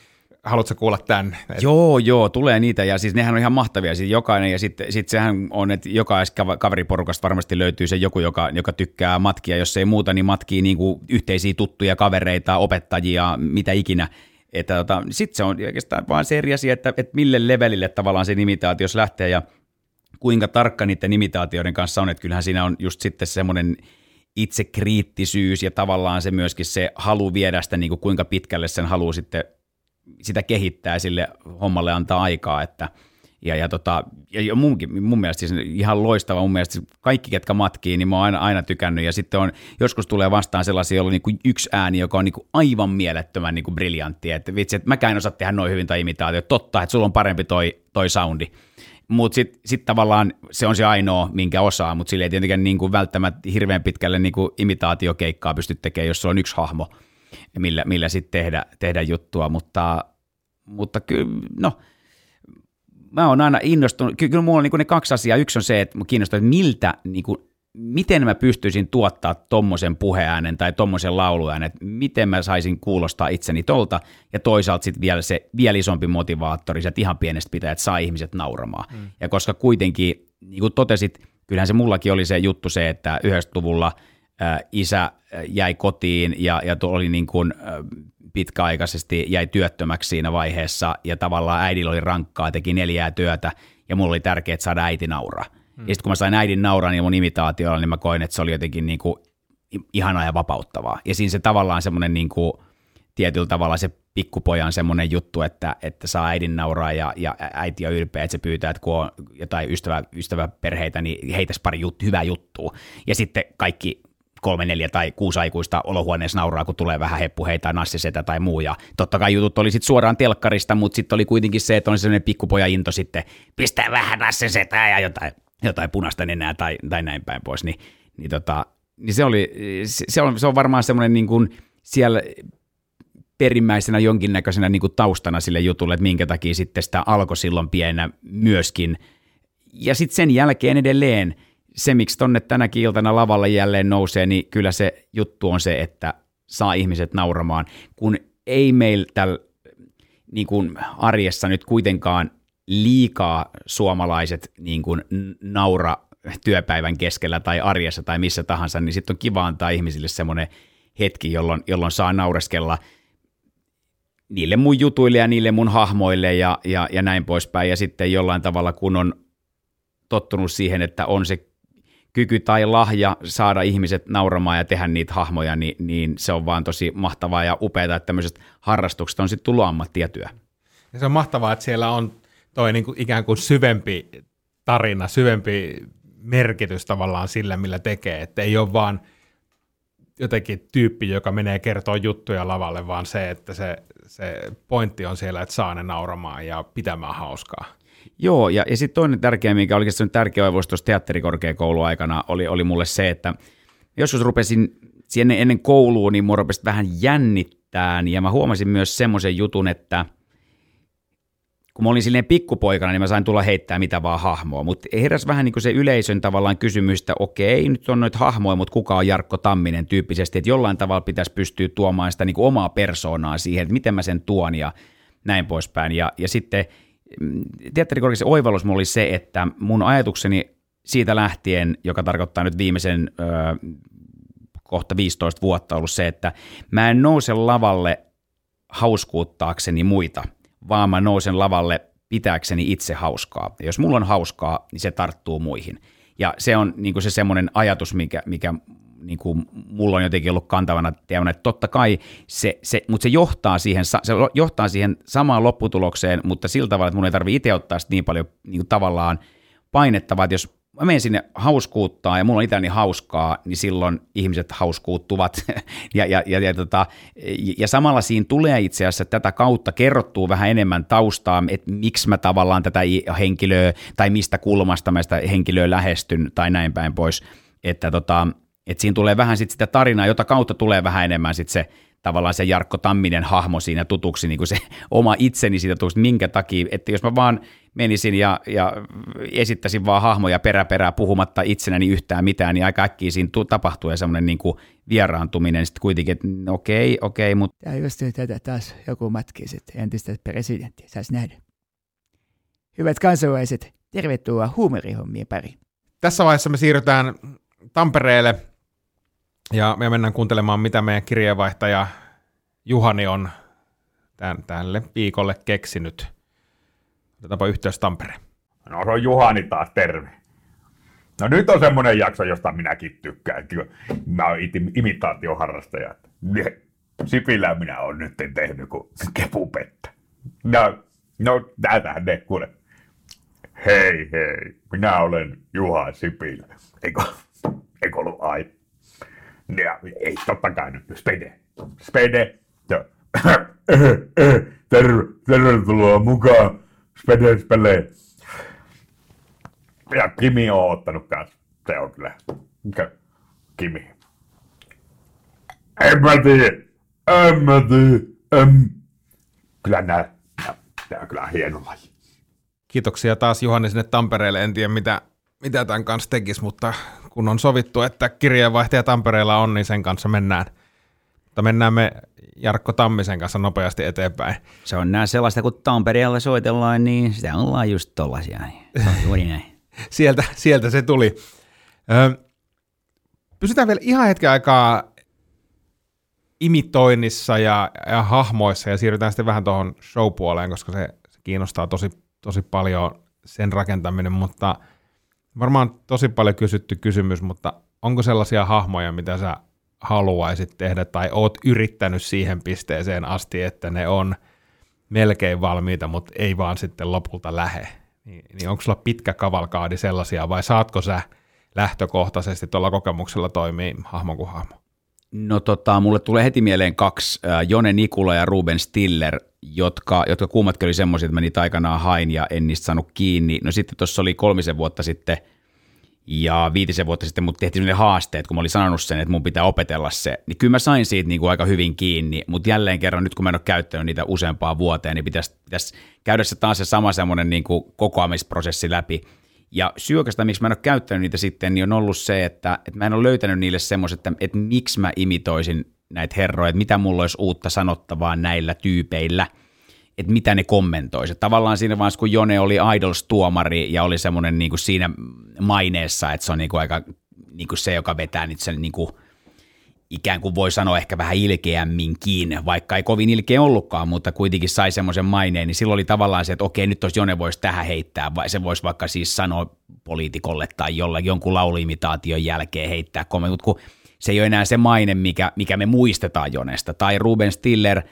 haluatko kuulla tämän? Joo, joo, tulee niitä ja siis nehän on ihan mahtavia siis jokainen ja sitten sit sehän on, että jokaisesta kaveriporukasta varmasti löytyy se joku, joka, joka tykkää matkia, jos ei muuta, niin matkii niin kuin yhteisiä tuttuja, kavereita, opettajia, mitä ikinä. Että tota, sitten se on oikeastaan vaan se eri asia, että, että mille levelille tavallaan se imitaatio lähtee ja kuinka tarkka niiden imitaatioiden kanssa on, että kyllähän siinä on just sitten semmoinen itsekriittisyys ja tavallaan se myöskin se halu viedä sitä, niin kuin kuinka pitkälle sen haluaa sitten sitä kehittää sille hommalle antaa aikaa, että ja, ja, tota, ja munkin, mun mielestä siis ihan loistava, mun mielestä kaikki, ketkä matkii, niin mä oon aina, aina tykännyt, ja sitten on, joskus tulee vastaan sellaisia, joilla on niin kuin yksi ääni, joka on niin kuin aivan mielettömän niin kuin briljantti, että vitsi, että mäkään en osaa tehdä noin hyvin tai imitaatio, totta, että sulla on parempi toi, toi soundi, mutta sitten sit tavallaan se on se ainoa, minkä osaa, mutta sille ei tietenkään niin kuin välttämättä hirveän pitkälle niin kuin imitaatiokeikkaa pysty tekemään, jos sulla on yksi hahmo, millä, millä sitten tehdä, tehdä juttua, mutta, mutta kyllä, no, mä oon aina innostunut, kyllä mulla on niin kuin ne kaksi asiaa, yksi on se, että mä kiinnostaa, että miltä, niin kuin, miten mä pystyisin tuottaa tommosen puheäänen tai tommosen lauluäänen, että miten mä saisin kuulostaa itseni tolta, ja toisaalta sitten vielä se vielä isompi motivaattori, että ihan pienestä pitää, että saa ihmiset nauramaan, mm. ja koska kuitenkin, niin kuin totesit, kyllähän se mullakin oli se juttu se, että yhdeksänkymmentäluvulla isä jäi kotiin ja, ja oli niin kuin pitkäaikaisesti jäi työttömäksi siinä vaiheessa ja tavallaan äidillä oli rankkaa, teki neljää työtä ja mulla oli tärkeää saada äiti nauraa. Hmm. Ja sitten kun mä sain äidin nauraa niin mun imitaatiolla, niin mä koin, että se oli jotenkin niin kuin ihanaa ja vapauttavaa. Ja siinä se tavallaan semmoinen niin kuin tietyllä tavalla se pikkupojan semmoinen juttu, että, että saa äidin nauraa ja, ja äiti on ylpeä, että se pyytää, että kun on jotain ystävä, ystäväperheitä, niin heitäisi pari jut, hyvää juttua. Ja sitten kaikki kolme, neljä tai kuusi aikuista olohuoneessa nauraa, kun tulee vähän heppuheita, nassisetä tai muu. Ja totta kai jutut oli sitten suoraan telkkarista, mutta sitten oli kuitenkin se, että on semmoinen pikkupoja into sitten pistää vähän nassisetä ja jotain, jotain punaista nenää tai, tai näin päin pois. Niin, niin, tota, niin se, oli, se, on, se on varmaan semmoinen niin kuin siellä perimmäisenä jonkinnäköisenä niin kuin taustana sille jutulle, että minkä takia sitten sitä alkoi silloin pienenä myöskin. Ja sitten sen jälkeen edelleen se, miksi tonne tänäkin iltana lavalle jälleen nousee, niin kyllä se juttu on se, että saa ihmiset nauramaan, kun ei meillä tällä niin kuin arjessa nyt kuitenkaan liikaa suomalaiset niin kuin naura työpäivän keskellä tai arjessa tai missä tahansa, niin sitten on kiva antaa ihmisille semmoinen hetki, jolloin, jolloin saa naureskella niille mun jutuille ja niille mun hahmoille ja, ja, ja näin poispäin. Ja sitten jollain tavalla, kun on tottunut siihen, että on se kyky tai lahja saada ihmiset nauramaan ja tehdä niitä hahmoja, niin, niin se on vaan tosi mahtavaa ja upeaa, että tämmöiset harrastukset on sitten tullut ammattia työ. Ja se on mahtavaa, että siellä on toi niin kuin ikään kuin syvempi tarina, syvempi merkitys tavallaan sillä, millä tekee, että ei ole vaan jotenkin tyyppi, joka menee kertoo juttuja lavalle, vaan se, että se, se pointti on siellä, että saa ne nauramaan ja pitämään hauskaa. Joo, ja, ja sitten toinen tärkeä, mikä oli oikeastaan tärkeä oivos tuossa teatterikorkeakouluaikana, oli, oli mulle se, että joskus rupesin siihen ennen kouluun, niin minua rupesin vähän jännittämään, ja mä huomasin myös semmoisen jutun, että kun mä olin silleen pikkupoikana, niin mä sain tulla heittää mitä vaan hahmoa, mutta heräsi vähän niin kuin se yleisön tavallaan kysymys, että okei, nyt on noita hahmoja, mutta kuka on Jarkko Tamminen tyyppisesti, että jollain tavalla pitäisi pystyä tuomaan sitä niin kuin omaa persoonaa siihen, että miten mä sen tuon ja näin poispäin, ja, ja sitten teatterikorkeassa oivallus mulla oli se, että mun ajatukseni siitä lähtien, joka tarkoittaa nyt viimeisen ö, kohta viisitoista vuotta ollut se, että mä en nouse lavalle hauskuuttaakseni muita, vaan mä nousen lavalle pitääkseni itse hauskaa. Ja jos mulla on hauskaa, niin se tarttuu muihin. Ja se on niin kuin se semmoinen ajatus, mikä, mikä niin kuin mulla on jotenkin ollut kantavana teemana, että totta kai, se, se, mutta se johtaa, siihen, se johtaa siihen samaan lopputulokseen, mutta sillä tavalla, että mun ei tarvitse itse ottaa niin paljon niin kuin tavallaan painettavaa, että jos mä menen sinne hauskuuttaa ja mulla on itselläni hauskaa, niin silloin ihmiset hauskuuttuvat ja, ja, ja, ja, tota, ja samalla siinä tulee itse asiassa tätä kautta kerrottua vähän enemmän taustaa, että miksi mä tavallaan tätä henkilöä tai mistä kulmasta mä sitä henkilöä lähestyn tai näin päin pois, että tota, et siinä tulee vähän sit sitä tarinaa, jota kautta tulee vähän enemmän sit se tavallaan se Jarkko Tamminen hahmo siinä tutuksi, niin kuin se oma itseni siitä tutuksi, minkä takia, että jos mä vaan menisin ja, ja esittäisin vaan hahmoja perä perää puhumatta itsenäni yhtään mitään, niin aika äkkiä siinä tapahtuu ja semmoinen niin kuin vieraantuminen sitten kuitenkin, että okei, okei, mutta... Tämä just nyt tätä taas joku matkii sitten entistä presidenttiä, saisi nähdä. Hyvät kansalaiset, tervetuloa huumorihommien pariin. Tässä vaiheessa me siirrytään Tampereelle. Ja me mennään kuuntelemaan, mitä meidän kirjeenvaihtaja Juhani on tämän, tälle viikolle keksinyt. Otetaanpa yhteys Tampereen. No se on Juhani taas, terve. No nyt on semmoinen jakso, josta minäkin tykkään. Mä oon imitaatioharrastaja. Sipilää minä oon nyt tehnyt kuin kepupettä. No, no täältähän ne kuule. Hei hei, minä olen Juha Sipilä. Eikö, eikö ollut aina? Ja, ei, totta kai nyt. Spede. Spede. Terve, tervetuloa mukaan. Spede, Spede. Ja Kimi on ottanut kanssa. Se on kyllä. Kimi. En mä tiedä. En mä tiedä. En. Kyllä nää. Tää on kyllä hieno laji. Kiitoksia taas Juhani sinne Tampereelle. En tiedä mitä. Mitä tämän kanssa tekisi, mutta kun on sovittu, että kirjeenvaihtaja Tampereella on, niin sen kanssa mennään. Mutta mennään me Jarkko Tammisen kanssa nopeasti eteenpäin. Se on näin sellaista, kun Tampereella soitellaan, niin sitä ollaan just tollaisia. Se on juuri näin. sieltä, sieltä se tuli. Ö, pysytään vielä ihan hetken aikaa imitoinnissa ja, ja hahmoissa ja siirrytään sitten vähän tuohon showpuoleen, koska se, se kiinnostaa tosi, tosi paljon sen rakentaminen, mutta... Varmaan tosi paljon kysytty kysymys, mutta onko sellaisia hahmoja, mitä sä haluaisit tehdä tai oot yrittänyt siihen pisteeseen asti, että ne on melkein valmiita, mutta ei vaan sitten lopulta lähe? Niin, niin onko sulla pitkä kavalkaadi sellaisia vai saatko sä lähtökohtaisesti tuolla kokemuksella toimii hahmo kuin hahmo? No tota, mulle tulee heti mieleen kaksi, äh, Jone Nikula ja Ruben Stiller, jotka, jotka kummatkin oli semmoisia, että mä niitä aikanaan hain ja en niistä saanut kiinni. No sitten tuossa oli kolmisen vuotta sitten ja viitisen vuotta sitten mut tehtiin sellainen haaste, että kun mä olin sanonut sen, että mun pitää opetella se, niin kyllä mä sain siitä niinku aika hyvin kiinni, mutta jälleen kerran nyt kun mä en ole käyttänyt niitä useampaan vuoteen, niin pitäisi, pitäisi käydä se taas se sama semmoinen niinku kokoamisprosessi läpi. Ja syy oikeastaan, miksi mä en ole käyttänyt niitä sitten, niin on ollut se, että, että mä en ole löytänyt niille semmoiset, että, että miksi mä imitoisin näitä herroja, että mitä mulla olisi uutta sanottavaa näillä tyypeillä, että mitä ne kommentoisi. Tavallaan siinä vaiheessa, kun Jone oli Idols-tuomari ja oli semmoinen niin kuin siinä maineessa, että se on niin kuin aika niin kuin se, joka vetää nyt sen niin kuin, ikään kuin voi sanoa ehkä vähän ilkeämminkin, vaikka ei kovin ilkeä ollutkaan, mutta kuitenkin sai semmoisen maineen, niin silloin oli tavallaan se, että okei, nyt jos Jone voisi tähän heittää, vai se voisi vaikka siis sanoa poliitikolle tai jollain jonkun lauluimitaation jälkeen heittää kommentti, mutta kun se ei ole enää se maine, mikä, mikä me muistetaan Jonesta, tai Ruben Stiller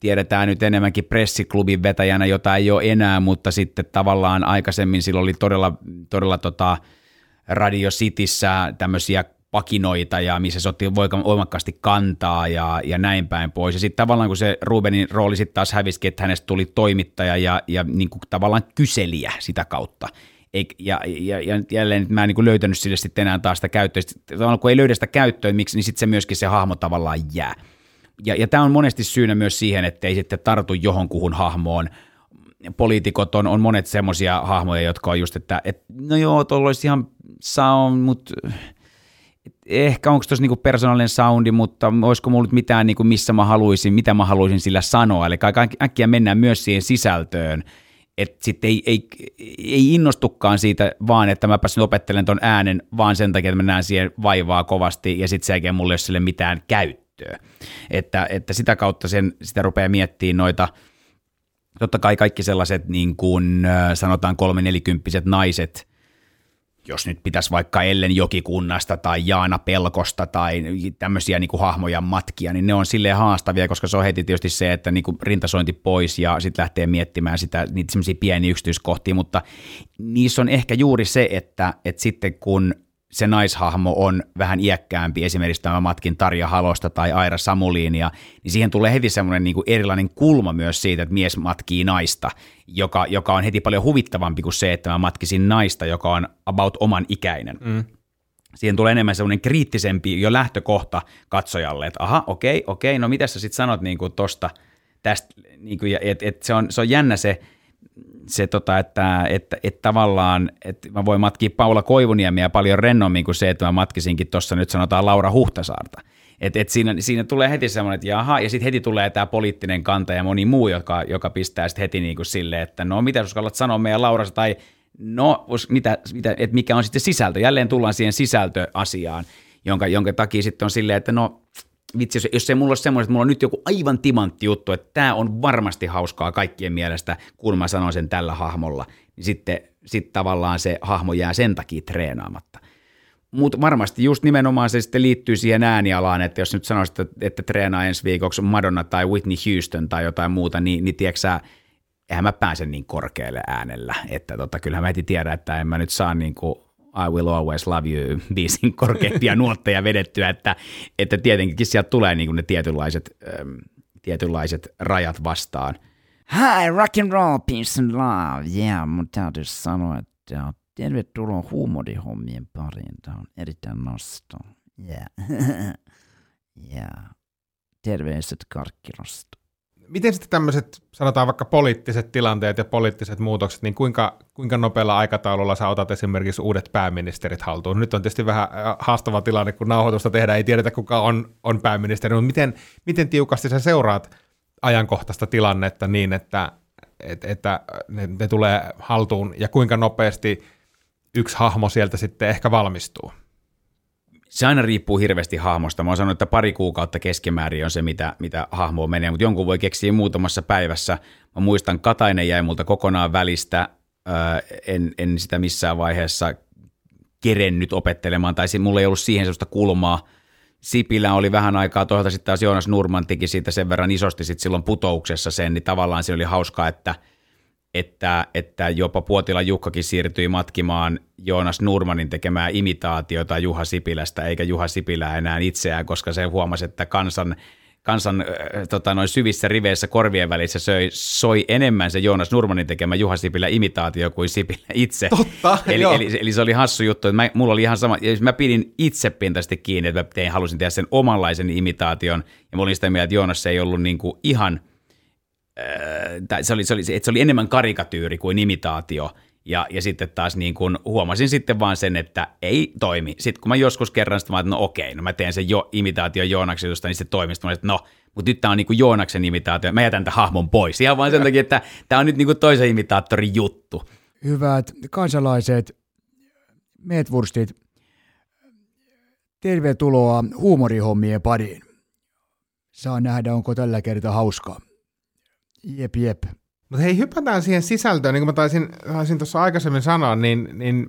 tiedetään nyt enemmänkin pressiklubin vetäjänä, jota ei ole enää, mutta sitten tavallaan aikaisemmin silloin oli todella, todella tota Radio Cityssä tämmöisiä pakinoita ja missä se otti voimakkaasti kantaa ja, ja näin päin pois. Ja sitten tavallaan kun se Rubenin rooli sitten taas hävisikin, että hänestä tuli toimittaja ja, ja niin kuin tavallaan kyselijä sitä kautta. Ei, ja, ja, ja jälleen mä en niin kuin löytänyt sille sitten enää taas sitä käyttöä. Sitten, kun ei löydä sitä käyttöä, miksi, niin sitten se myöskin se hahmo tavallaan jää. Ja, ja tämä on monesti syynä myös siihen, että ei sitten tartu johonkuhun hahmoon. Poliitikot on, on monet semmoisia hahmoja, jotka on just, että et, no joo, tuolla olisi ihan sound, mutta... Ehkä onko tuossa niinku persoonallinen soundi, mutta olisiko mulla nyt mitään, niinku missä mä haluaisin, mitä mä haluaisin sillä sanoa. Eli äkkiä mennään myös siihen sisältöön, Että sitten ei, ei, ei innostukaan siitä vaan, että mäpäs lopettelen ton äänen, vaan sen takia, että mä näen siihen vaivaa kovasti ja sitten sen jälkeen mulla ei ole sille mitään käyttöä. Että, että sitä kautta sen, sitä rupeaa miettimään noita, totta kai kaikki sellaiset niin kuin sanotaan kolmenelikymppiset naiset, jos nyt pitäisi vaikka Ellen Jokikunnasta tai Jaana Pelkosta tai tämmöisiä niin kuin hahmoja matkia, niin ne on silleen haastavia, koska se on heti tietysti se, että niin kuin rintasointi pois ja sitten lähtee miettimään sitä, niitä semmoisia pieniä yksityiskohtia, mutta niissä on ehkä juuri se, että, että sitten kun se naishahmo on vähän iäkkäämpi, esimerkiksi tämä matkin Tarja Halosta tai Aira Samulinia, niin siihen tulee heti semmoinen niin kuin erilainen kulma myös siitä, että mies matkii naista, joka, joka on heti paljon huvittavampi kuin se, että mä matkisin naista, joka on about oman ikäinen. Mm. Siihen tulee enemmän semmoinen kriittisempi jo lähtökohta katsojalle, että aha, okei, okei, no mitä sä sitten sanot niin kuin tosta, tästä, niin kuin, et, et se on, se on jännä se, se tota, että, että, että tavallaan, että mä voin matkia Paula Koivuniemiä paljon rennommin kuin se, että mä matkisinkin tuossa nyt sanotaan Laura Huhtasaarta. Että et siinä, siinä tulee heti semmoinen, että jaha, ja sitten heti tulee tämä poliittinen kanta ja moni muu, joka, joka pistää sitten heti niin kuin silleen, että no mitä uskallat sanoa meidän Laurasta, tai no mitä, mitä, että mikä on sitten sisältö. Jälleen tullaan siihen sisältöasiaan, jonka, jonka takia sitten on silleen, että no vitsi, jos, jos ei mulla ole semmoinen, että mulla on nyt joku aivan timantti juttu, että tämä on varmasti hauskaa kaikkien mielestä, kun mä sanon sen tällä hahmolla, niin sitten sit tavallaan se hahmo jää sen takia treenaamatta. Mutta varmasti just nimenomaan se sitten liittyy siihen äänialaan, että jos nyt sanoisit, että, että treenaa ensi viikoksi Madonna tai Whitney Houston tai jotain muuta, niin, niin tiedätkö sä, eihän mä pääsen niin korkealle äänellä, että tota, kyllähän mä heti tiedän, että en mä nyt saa niin kuin I Will Always Love You -biisin korkeimpia nuotteja vedettyä, että, että tietenkin sieltä tulee niin kuin ne tietynlaiset, ähm, tietynlaiset rajat vastaan. Hi, rock and roll, peace and love. Yeah, mun täytyy sanoa, että tervetuloa huumorihommien pariin. Tämä on erittäin nosto. Yeah. yeah. Terveiset karkkirosto. Miten sitten tämmöiset, sanotaan vaikka poliittiset tilanteet ja poliittiset muutokset, niin kuinka, kuinka nopealla aikataululla sä otat esimerkiksi uudet pääministerit haltuun? Nyt on tietysti vähän haastava tilanne, kun nauhoitusta tehdään, ei tiedetä kuka on, on pääministeri, mutta miten, miten tiukasti sä seuraat ajankohtaista tilannetta niin, että, et, että ne, ne tulee haltuun ja kuinka nopeasti yksi hahmo sieltä sitten ehkä valmistuu? Se aina riippuu hirveästi hahmosta. Mä oon sanonut, että pari kuukautta keskimäärin on se, mitä, mitä hahmoa menee, mutta jonkun voi keksiä muutamassa päivässä. Mä muistan, Katainen jäi multa kokonaan välistä. Öö, en, en sitä missään vaiheessa kerennyt opettelemaan, tai mulla ei ollut siihen sellaista kulmaa. Sipilä oli vähän aikaa, toisaalta sitten taas Joonas Nurman teki siitä sen verran isosti sit silloin putouksessa sen, niin tavallaan se oli hauskaa, että Että, että jopa Puotila Jukkakin siirtyi matkimaan Joonas Nurmanin tekemää imitaatiota Juha Sipilästä, eikä Juha Sipilää enää itseään, koska se huomasi, että kansan, kansan äh, tota, noin syvissä riveissä korvien välissä söi, soi enemmän se Joonas Nurmanin tekemä Juha Sipilä imitaatio kuin Sipilä itse. Totta, eli, eli, eli se oli hassu juttu. Että mä, mulla oli ihan sama, mä pidin itsepintaisesti kiinni, että mä tein, halusin tehdä sen omanlaisen imitaation, ja mä olin sitä mieltä, että Joonas ei ollut niin kuin ihan... Se oli, se, oli, se oli enemmän karikatyyri kuin imitaatio, ja, ja sitten taas niin kun huomasin sitten vaan sen, että ei toimi. Sitten kun mä joskus kerran, sitten mä ajattelin, no okei, no mä teen sen jo, imitaatio Joonaksen, niin se toimi. Sitten mä ajattelin, no, mutta nyt tämä on niin kuin Joonaksen imitaatio, mä jätän tämän hahmon pois. Ihan vaan sen takia, että tämä on nyt niin kuin toisen imitaattorin juttu. Hyvät kansalaiset, meetwurstit, tervetuloa huumorihommien pariin. Saa nähdä, onko tällä kertaa hauskaa. Jep, jep. Mutta hei, hypätään siihen sisältöön. Niin kuin mä taisin, taisin tuossa aikaisemmin sanoa, niin, niin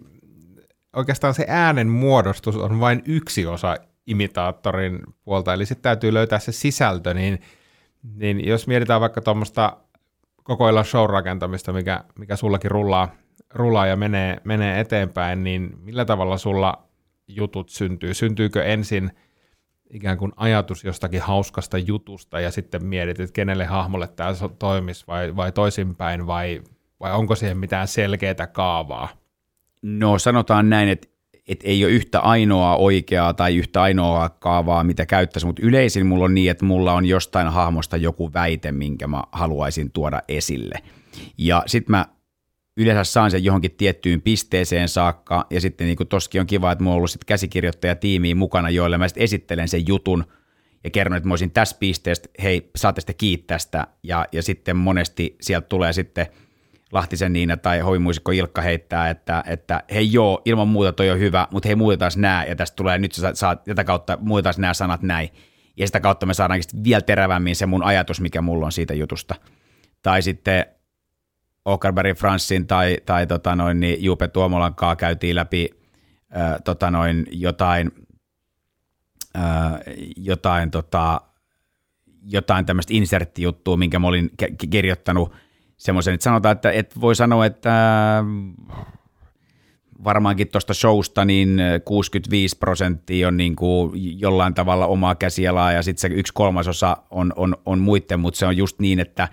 oikeastaan se äänen muodostus on vain yksi osa imitaattorin puolta, eli sitten täytyy löytää se sisältö. Niin, niin jos mietitään vaikka tuommoista kokoilla show-rakentamista, mikä, mikä sullakin rullaa, rullaa ja menee, menee eteenpäin, niin millä tavalla sulla jutut syntyy? Syntyykö ensin ikään kuin ajatus jostakin hauskasta jutusta ja sitten mietit, että kenelle hahmolle tämä toimisi vai, vai toisinpäin vai, vai onko siihen mitään selkeää kaavaa? No sanotaan näin, että, että ei ole yhtä ainoaa oikeaa tai yhtä ainoaa kaavaa, mitä käyttäisi, mutta yleisin mulla on niin, että mulla on jostain hahmosta joku väite, minkä mä haluaisin tuoda esille. Ja sit mä yleensä saan sen johonkin tiettyyn pisteeseen saakka, ja sitten niin kuin toskin on kiva, että mulla on ollut sitten käsikirjoittajatiimiin mukana, joille mä sitten esittelen sen jutun ja kerron, että mä olisin tässä pisteestä, hei, saatte sitä kiittää sitä, ja, ja sitten monesti sieltä tulee sitten Lahtisen Niina tai hovimuisikko Ilkka heittää, että, että hei joo, ilman muuta toi on hyvä, mutta hei muutetaan nämä ja tästä tulee nyt sä saat, tätä kautta muutetaan nämä sanat näin. Ja sitä kautta me saadaan vielä terävämmin se mun ajatus, mikä mulla on siitä jutusta. Tai sitten Okarbergin Franssin tai, tai tota noin, niin Juupe Tuomolankaa käytiin läpi äh, tota noin, jotain, äh, jotain, tota, jotain tämmöistä inserttijuttua, minkä mä olin ke- kirjoittanut semmoisen, että sanotaan, että et voi sanoa, että varmaankin tuosta showsta niin kuusikymmentäviisi prosenttia on niin kuin jollain tavalla omaa käsialaa ja sitten se yksi kolmasosa on, on, on muiden, mutta se on just niin, että,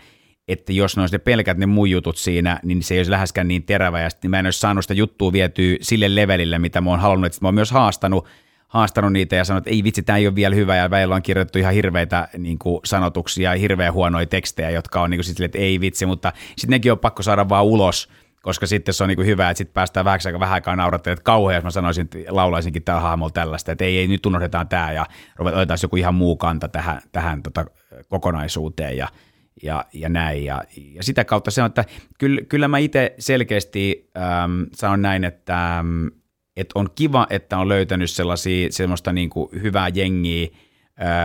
että jos ne olisi ne pelkät ne mun jutut siinä, niin se ei olisi läheskään niin terävä ja sitten mä en olisi saanut sitä juttua vietyä sille levelille, mitä mä oon halunnut, että mä oon myös haastanut, haastanut niitä ja sanonut, että ei vitsi, tämä ei ole vielä hyvä ja välillä on kirjoittu ihan hirveitä niin kuin sanotuksia ja hirveän huonoja tekstejä, jotka on niin kuin sitten, että ei vitsi, mutta sitten nekin on pakko saada vaan ulos, koska sitten se on niin hyvä, että sitten päästään vähän aikaa, vähän aikaa naurattelemaan, että kauhean, jos mä sanoisin, laulaisinkin tällä hahmolla tällaista, että ei, ei nyt unohdetaan tämä ja otetaan joku ihan muu kanta tähän, tähän tota kokonaisuuteen ja, ja, ja näin. Ja, ja sitä kautta se on, että kyllä, kyllä mä itse selkeästi äm, sanon näin, että äm, et on kiva, että on löytänyt sellaisia semmoista niin kuin hyvää jengiä,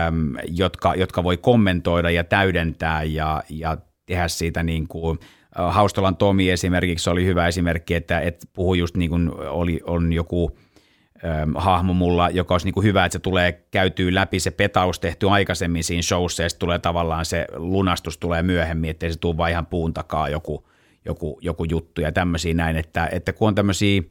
äm, jotka, jotka voi kommentoida ja täydentää ja, ja tehdä siitä niin kuin Haustolan Tomi esimerkiksi oli hyvä esimerkki, että et puhui just niin kuin oli, on joku äm, hahmo mulla, joka olisi niin kuin hyvä, että se tulee käytyy läpi, se petaus tehty aikaisemmin siinä showssa ja tulee tavallaan se lunastus tulee myöhemmin, ettei se tule vaan ihan puun takaa joku, joku, joku juttu ja tämmöisiä näin, että, että kun on tämmöisiä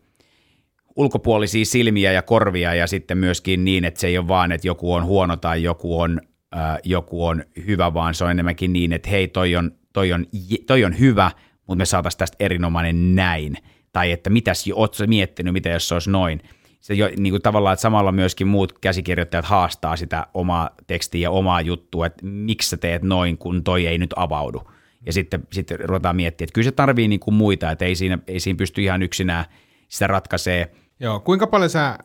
ulkopuolisia silmiä ja korvia ja sitten myöskin niin, että se ei ole vaan, että joku on huono tai joku on, äh, joku on hyvä, vaan se on enemmänkin niin, että hei toi on Toi on, toi on hyvä, mutta me saataisiin tästä erinomainen näin. Tai että mitäs, ootko sä miettinyt, mitä jos se olisi noin. Se jo, niin kuin tavallaan, että samalla myöskin muut käsikirjoittajat haastaa sitä omaa tekstiä ja omaa juttua, että miksi sä teet noin, kun toi ei nyt avaudu. Ja sitten, sitten ruvetaan miettimään, että kyllä se tarvii niin kuin muita, että ei siinä, ei siinä pysty ihan yksinään sitä ratkaisee. Joo, kuinka paljon sä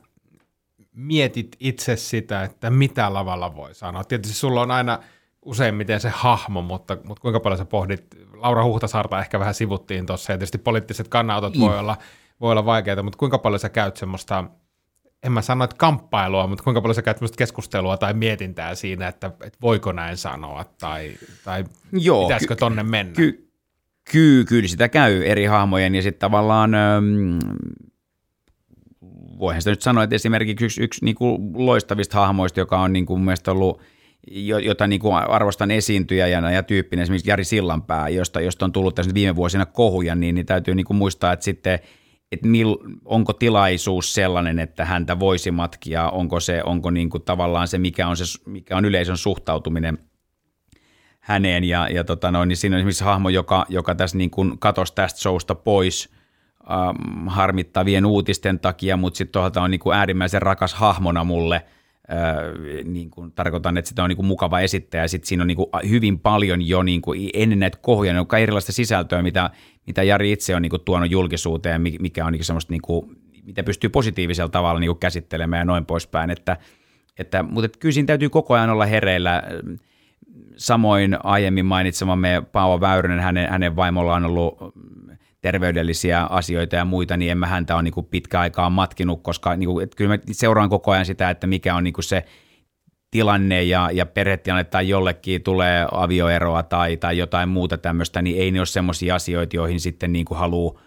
mietit itse sitä, että mitä lavalla voi sanoa? Tietysti sulla on aina useimmiten se hahmo, mutta, mutta kuinka paljon sä pohdit? Laura Huhtasaarta ehkä vähän sivuttiin tuossa, ja tietysti poliittiset kannanotot mm. voi olla, voi olla vaikeita, mutta kuinka paljon sä käyt semmoista, en mä sano, että kamppailua, mutta kuinka paljon sä käyt semmoista keskustelua tai mietintää siinä, että, että voiko näin sanoa, tai, tai Joo, pitäisikö ky- tonne mennä? Ky- ky- kyllä sitä käy eri hahmojen, ja sitten tavallaan Öm, voihan sitä nyt sanoa, että esimerkiksi yksi, yksi niin kuin loistavista hahmoista, joka on niin kuin mun mielestä ollut jota niin kuin arvostan esiintyjänä ja tyyppinen, esimerkiksi Jari Sillanpää, josta, josta on tullut tässä viime vuosina kohuja, niin, niin täytyy niin kuin muistaa, että, sitten, että mil, onko tilaisuus sellainen, että häntä voisi matkia, onko se onko niin kuin tavallaan se mikä, on se, mikä on yleisön suhtautuminen häneen. Ja, ja tota noin, niin siinä on esimerkiksi hahmo, joka, joka tässä niin kuin katosi tästä showsta pois ähm, harmittavien uutisten takia, mutta sitten tuolta on niin kuin äärimmäisen rakas hahmona mulle. Öö, niin kuin tarkoitan, että sitä on niin kuin mukava esittää ja sitten siinä on niin kuin hyvin paljon jo niin kuin ennen näitä kohuja, joka on erilaista sisältöä, mitä, mitä Jari itse on niin kuin tuonut julkisuuteen, mikä on niin kuin semmoista, niin kuin, mitä pystyy positiivisella tavalla niin kuin käsittelemään ja noin poispäin. Että, että, mutta että kyllä siinä täytyy koko ajan olla hereillä. Samoin aiemmin mainitsemamme Paavo Väyrynen, hänen, hänen vaimollaan on ollut terveydellisiä asioita ja muita, niin en mä häntä ole niin kuin pitkä aikaa matkinut, koska niin kuin, kyllä mä seuraan koko ajan sitä, että mikä on niin kuin se tilanne ja, ja perhetilanne tai jollekin tulee avioeroa tai, tai jotain muuta tämmöistä, niin ei ne ole semmoisia asioita, joihin sitten niin kuin haluaa,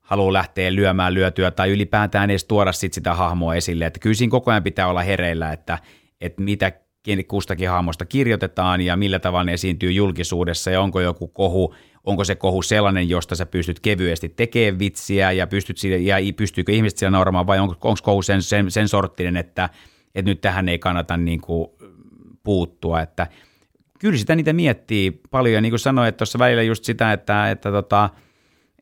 haluaa lähteä lyömään lyötyä tai ylipäätään edes tuoda sit sitä hahmoa esille. Että kyllä siinä koko ajan pitää olla hereillä, että, että mitä kustakin hahmosta kirjoitetaan ja millä tavalla ne esiintyy julkisuudessa ja onko joku kohu, onko se kohu sellainen, josta sä pystyt kevyesti tekemään vitsiä ja, pystyt sille, ja pystyykö ihmiset siellä nauramaan vai onko, onko kohu sen, sen, sen sorttinen, että, että nyt tähän ei kannata niin kuin puuttua. Että kyllä sitä niitä miettii paljon ja niin kuin sanoin, että tuossa välillä just sitä, että, että, tota,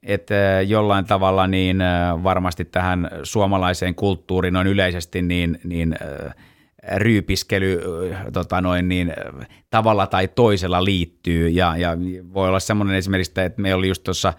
että jollain tavalla niin varmasti tähän suomalaiseen kulttuuriin noin yleisesti niin, niin ryypiskely tota noin, niin, tavalla tai toisella liittyy ja, ja voi olla semmoinen esimerkiksi, että me oli just tuossa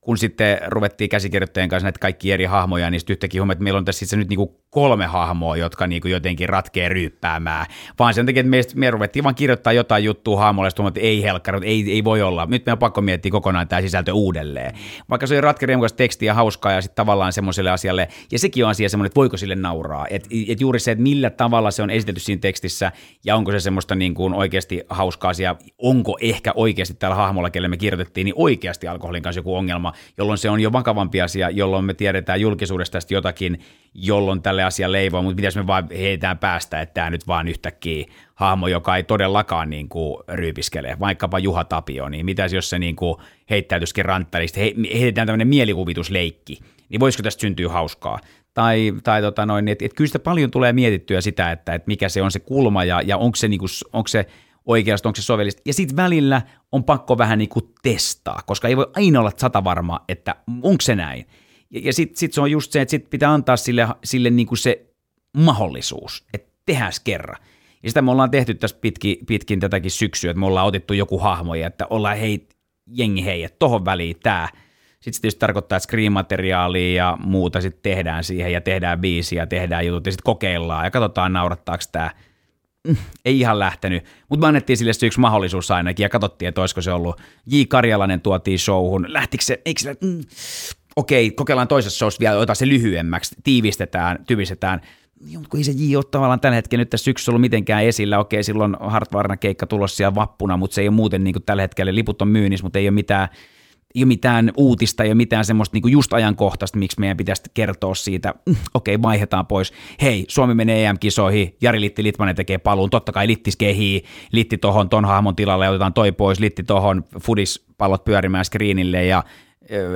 kun sitten ruvettiin käsikirjoittajien kanssa näitä kaikki eri hahmoja, niin sitten yhtäkkiä huomattiin, että meillä on tässä itse nyt niinku kolme hahmoa, jotka niinku jotenkin ratkee ryyppäämään, vaan sen takia, että meistä, me ruvettiin vaan kirjoittaa jotain juttua hahmolle, ja sitten ei helkkarit, ei, ei voi olla, nyt meidän on pakko miettiä kokonaan tämä sisältö uudelleen, vaikka se oli ratkeremukas teksti ja hauskaa, ja sitten tavallaan semmoiselle asialle, ja sekin on asia semmoinen, että voiko sille nauraa, että et juuri se, että millä tavalla se on esitelty siinä tekstissä, ja onko se semmoista niin kuin oikeasti hauskaa asiaa, onko ehkä oikeasti tällä hahmolla, kelle me kirjoitettiin, niin oikeasti alkoholin kanssa joku ongelma, jolloin se on jo vakavampi asia, jolloin me tiedetään julkisuudesta tästä jotakin, jolloin tälle asialle ei voi, mutta mitäs me vaan heitään päästä, että tämä nyt vaan yhtäkkiä hahmo, joka ei todellakaan niin kuin ryypiskele, vaikkapa Juha Tapio, niin mitäs jos se niin kuin heittäytyisikin ranttarista, he, heitetään tämmöinen mielikuvitusleikki, niin voisiko tästä syntyä hauskaa? Tai, tai tota noin, että et kyllä sitä paljon tulee mietittyä sitä, että et mikä se on se kulma ja, ja onko se niin kuin, onko se oikeasti, onko se sovellista. Ja sitten välillä on pakko vähän niin kuin testaa, koska ei voi aina olla sata varma, että onko se näin. Ja, ja sitten sit se on just se, että sit pitää antaa sille, sille niin kuin se mahdollisuus, että tehäs kerran. Ja sitä me ollaan tehty tässä pitkin, pitkin tätäkin syksyä, että me ollaan otettu joku hahmo ja että ollaan hei, jengi hei, että tohon väliin tää. Sitten se tietysti tarkoittaa, että screen-materiaalia ja muuta sitten tehdään siihen ja tehdään biisiä ja tehdään jutut ja sitten kokeillaan ja katsotaan naurattaako tämä. Ei ihan lähtenyt, mutta me annettiin sille se yksi mahdollisuus ainakin ja katsottiin, että olisiko se ollut. J. Karjalainen tuotiin showhun, lähtikö se, eikö se, mm, okei, kokeillaan toisessa showssa vielä, otetaan se lyhyemmäksi, tiivistetään, tyvistetään. Joo, kun ei se J ole tavallaan tällä hetkellä nyt tässä syksyssä ollut mitenkään esillä, okei, silloin Hartvarna-keikka tulossa siellä vappuna, mutta se ei ole muuten niin kuin tällä hetkellä, liput on myynnissä, mutta ei ole mitään, ei ole mitään uutista, ei ole mitään semmoista niin kuin just ajankohtaista, miksi meidän pitäisi kertoa siitä, okei, vaihdetaan pois, hei, Suomi menee E M-kisoihin, Jari Litti Litmanen tekee paluun, totta kai Littis kehii, Litti tohon ton hahmon tilalle, otetaan toi pois, Litti tohon fudispallot pyörimään screenille ja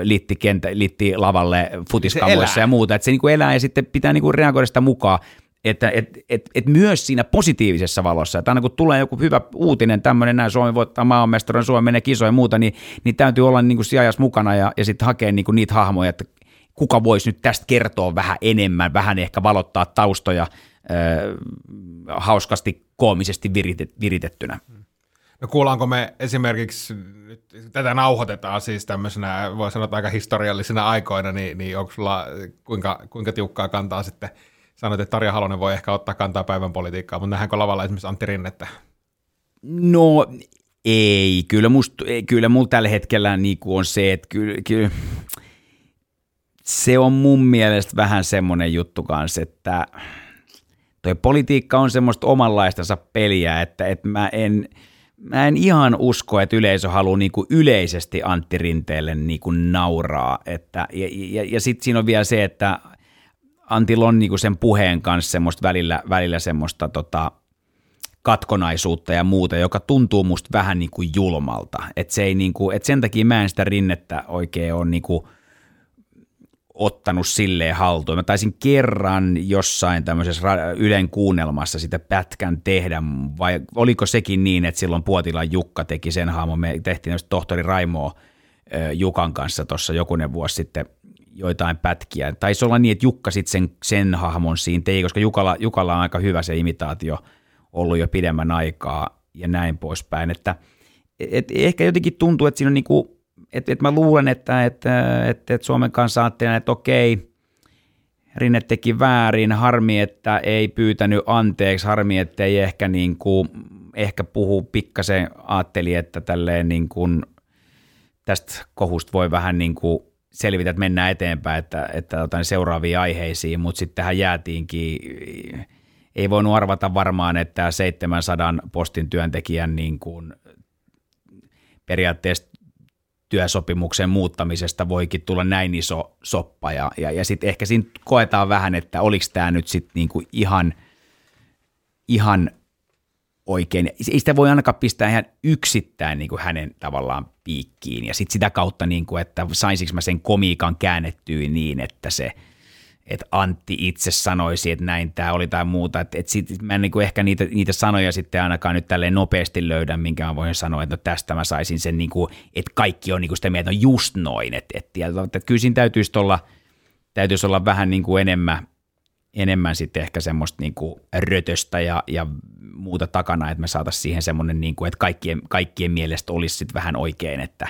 Litti, kentä, litti lavalle futiskamoissa ja muuta, että se niin kuin elää ja sitten pitää niin kuin reagoida sitä mukaan, että et, et, et myös siinä positiivisessa valossa, että aina kun tulee joku hyvä uutinen, tämmöinen näin Suomi voittaa maailmanmestaruuden, Suomi menee kisoihin ja muuta, niin, niin täytyy olla niin kuin siinä ajassa mukana ja, ja sitten hakea niin kuin niitä hahmoja, että kuka voisi nyt tästä kertoa vähän enemmän, vähän ehkä valottaa taustoja ö, hauskasti, koomisesti viritet, viritettynä. No kuullaanko me esimerkiksi, nyt, tätä nauhoitetaan siis tämmöisenä, voi sanoa aika historiallisina aikoina, niin, niin onko sulla kuinka, kuinka tiukkaa kantaa sitten? Sanoit, että Tarja Halonen voi ehkä ottaa kantaa päivän politiikkaa, mutta nähdäänkö lavalla esimerkiksi Antti Rinnettä? No ei, kyllä, musta, kyllä mulla tällä hetkellä niinku on se, että kyllä, kyllä se on mun mielestä vähän semmoinen juttu kanssa, että toi politiikka on semmoista omanlaistansa peliä, että, että mä, en, mä en ihan usko, että yleisö haluaa niinku yleisesti Antti Rinteelle niinku nauraa. Että, ja ja, ja sitten siinä on vielä se, että Antilla on niinku sen puheen kanssa semmoista välillä, välillä semmoista tota katkonaisuutta ja muuta, joka tuntuu musta vähän niinku julmalta. Et se ei niinku, et sen takia mä en sitä Rinnettä oikein ole niinku ottanut silleen haltuun. Mä taisin kerran jossain tämmöisessä Ylen kuunnelmassa sitä pätkän tehdä, vai oliko sekin niin, että silloin Puotila Jukka teki sen haamon. Me tehtiin tohtori Raimo Jukan kanssa tuossa jokunen vuosi sitten joitain pätkiä. Taisi olla niin, että Jukka sitten sen, sen hahmon siinä tei, koska Jukalla, Jukalla on aika hyvä se imitaatio ollut jo pidemmän aikaa ja näin poispäin. Että, et, ehkä jotenkin tuntuu, että siinä on niin kuin, että, että mä luulen, että, että, että, että Suomen kanssa ajattelee, että okei, Rinne teki väärin, harmi, että ei pyytänyt anteeksi, harmi, että ei ehkä, niin kuin, ehkä puhu pikkasen, ajatteli, että tälleen niin kuin, tästä kohusta voi vähän niin kuin selvitä, että mennään eteenpäin, että, että otan seuraaviin aiheisiin, mutta sitten tähän jäätiinkin. Ei voinut arvata varmaan, että seitsemänsadan postin työntekijän niin kuin periaatteessa työsopimuksen muuttamisesta voikin tulla näin iso soppa. Ja, ja, ja sitten ehkä siinä koetaan vähän, että oliko tämä nyt sitten niin kuin ihan, ihan oikein. Ei sitä voi ainakaan pistää ihan yksittäin niin kuin hänen tavallaan piikkiin ja sitten sitä kautta, niin kuin, että saisinko mä sen komiikan käännettyä niin, että se, että Antti itse sanoisi, että näin tämä oli tai muuta, että et sit mä en niin kuin ehkä niitä, niitä sanoja sitten ainakaan nyt tälleen nopeasti löydän, minkä mä voin sanoa, että no tästä mä saisin sen, niin kuin, että kaikki on niin kuin sitä mieltä, että no just noin, että et, et kyllä siinä täytyisi olla, täytyisi olla vähän niin kuin enemmän, enemmän sitten ehkä semmoista niin kuin rötöstä ja, ja muuta takana, että me saataisiin siihen semmoinen, niin kuin, että kaikkien, kaikkien mielestä olisi sitten vähän oikein, että,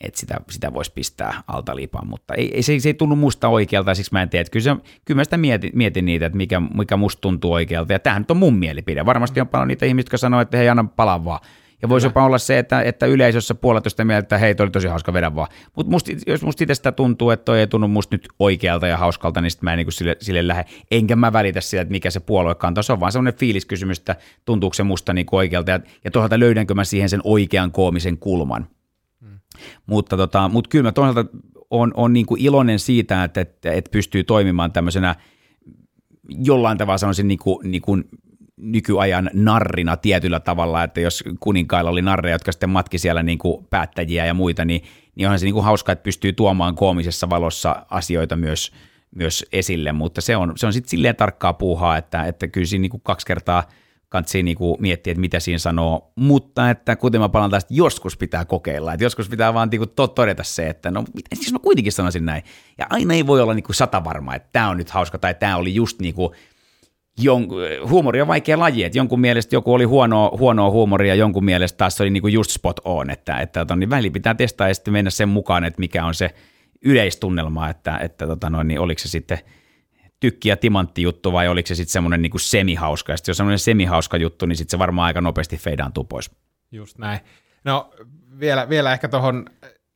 että sitä, sitä voisi pistää alta lipaan, mutta ei, ei, se, se ei tunnu musta oikealta, ja siksi mä en tiedä, että kyllä, se, kyllä mä sitä mietin, mietin niitä, että mikä, mikä musta tuntuu oikealta, ja tämähän nyt on mun mielipide. Varmasti on paljon niitä ihmisiä, jotka sanoo, että hei, anna palan vaan. Ja voisi jopa olla se, että, että yleisössä puolet on sitä mieltä, että hei, toi oli tosi hauska, vedä vaan. Mutta must, jos musta itse sitä tuntuu, että toi ei tunnu musta nyt oikealta ja hauskalta, niin sitten mä en niin sille, sille lähde. Enkä mä välitä sitä, että mikä se puoluekanta. Se on vaan semmoinen fiiliskysymys, että tuntuuko se musta niin oikealta ja, ja toisaalta löydänkö mä siihen sen oikean koomisen kulman. Hmm. Mutta, tota, mutta kyllä mä toisaalta on, on niin kuin iloinen siitä, että, että, että pystyy toimimaan tämmöisenä jollain tavalla sanoisin niin kuin, niin kuin nykyajan narrina tietyllä tavalla, että jos kuninkailla oli narreja, jotka sitten matki siellä niin kuin päättäjiä ja muita, niin, niin onhan se niin kuin hauska, että pystyy tuomaan koomisessa valossa asioita myös, myös esille, mutta se on, se on sitten silleen tarkkaa puuhaa, että, että kyllä siinä niin kuin kaksi kertaa kantsii niin kuin miettiä, että mitä siinä sanoo, mutta että kuten mä palaan tästä, joskus pitää kokeilla, että joskus pitää vaan niin kuin to- todeta se, että no miten siis mä kuitenkin sanoisin näin, ja aina ei voi olla niin kuin satavarma, että tämä on nyt hauska tai tämä oli just niin kuin Jon- huumori on vaikea laji, että jonkun mielestä joku oli huonoa, huonoa huumoria, jonkun mielestä taas oli niinku just spot on, että, että niin väli pitää testaa ja sitten mennä sen mukaan, että mikä on se yleistunnelma, että, että tota noin, niin oliko se sitten tykki- ja timanttijuttu vai oliko se sitten semmoinen niinku semihauska, ja sitten jos on semmoinen semihauska juttu, niin sitten se varmaan aika nopeasti feidaantuu pois. Just näin. No vielä, vielä ehkä tuohon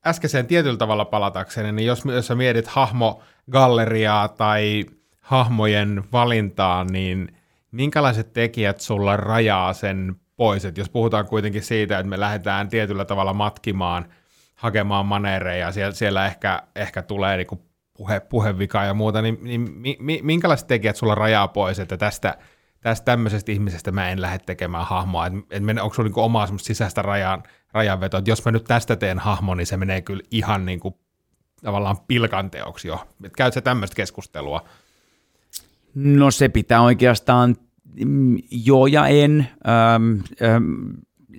äskeiseen tietyllä tavalla palatakseni, niin jos, jos sä mietit hahmogalleriaa tai hahmojen valintaa, niin minkälaiset tekijät sulla rajaa sen pois? Et jos puhutaan kuitenkin siitä, että me lähdetään tietyllä tavalla matkimaan, hakemaan maneereja, siellä, siellä ehkä, ehkä tulee niinku puhe, puhevikaa ja muuta, niin, niin mi, minkälaiset tekijät sulla rajaa pois, että tästä, tästä tämmöisestä ihmisestä mä en lähde tekemään hahmoa? Et, et men, onko sulla niinku omaa semmoista sisäistä rajan, rajanvetoa, että jos mä nyt tästä teen hahmo, niin se menee kyllä ihan niinku tavallaan pilkanteoksi jo. Et käyt sä tämmöistä keskustelua? No se pitää oikeastaan joo ja en. Öö, öö,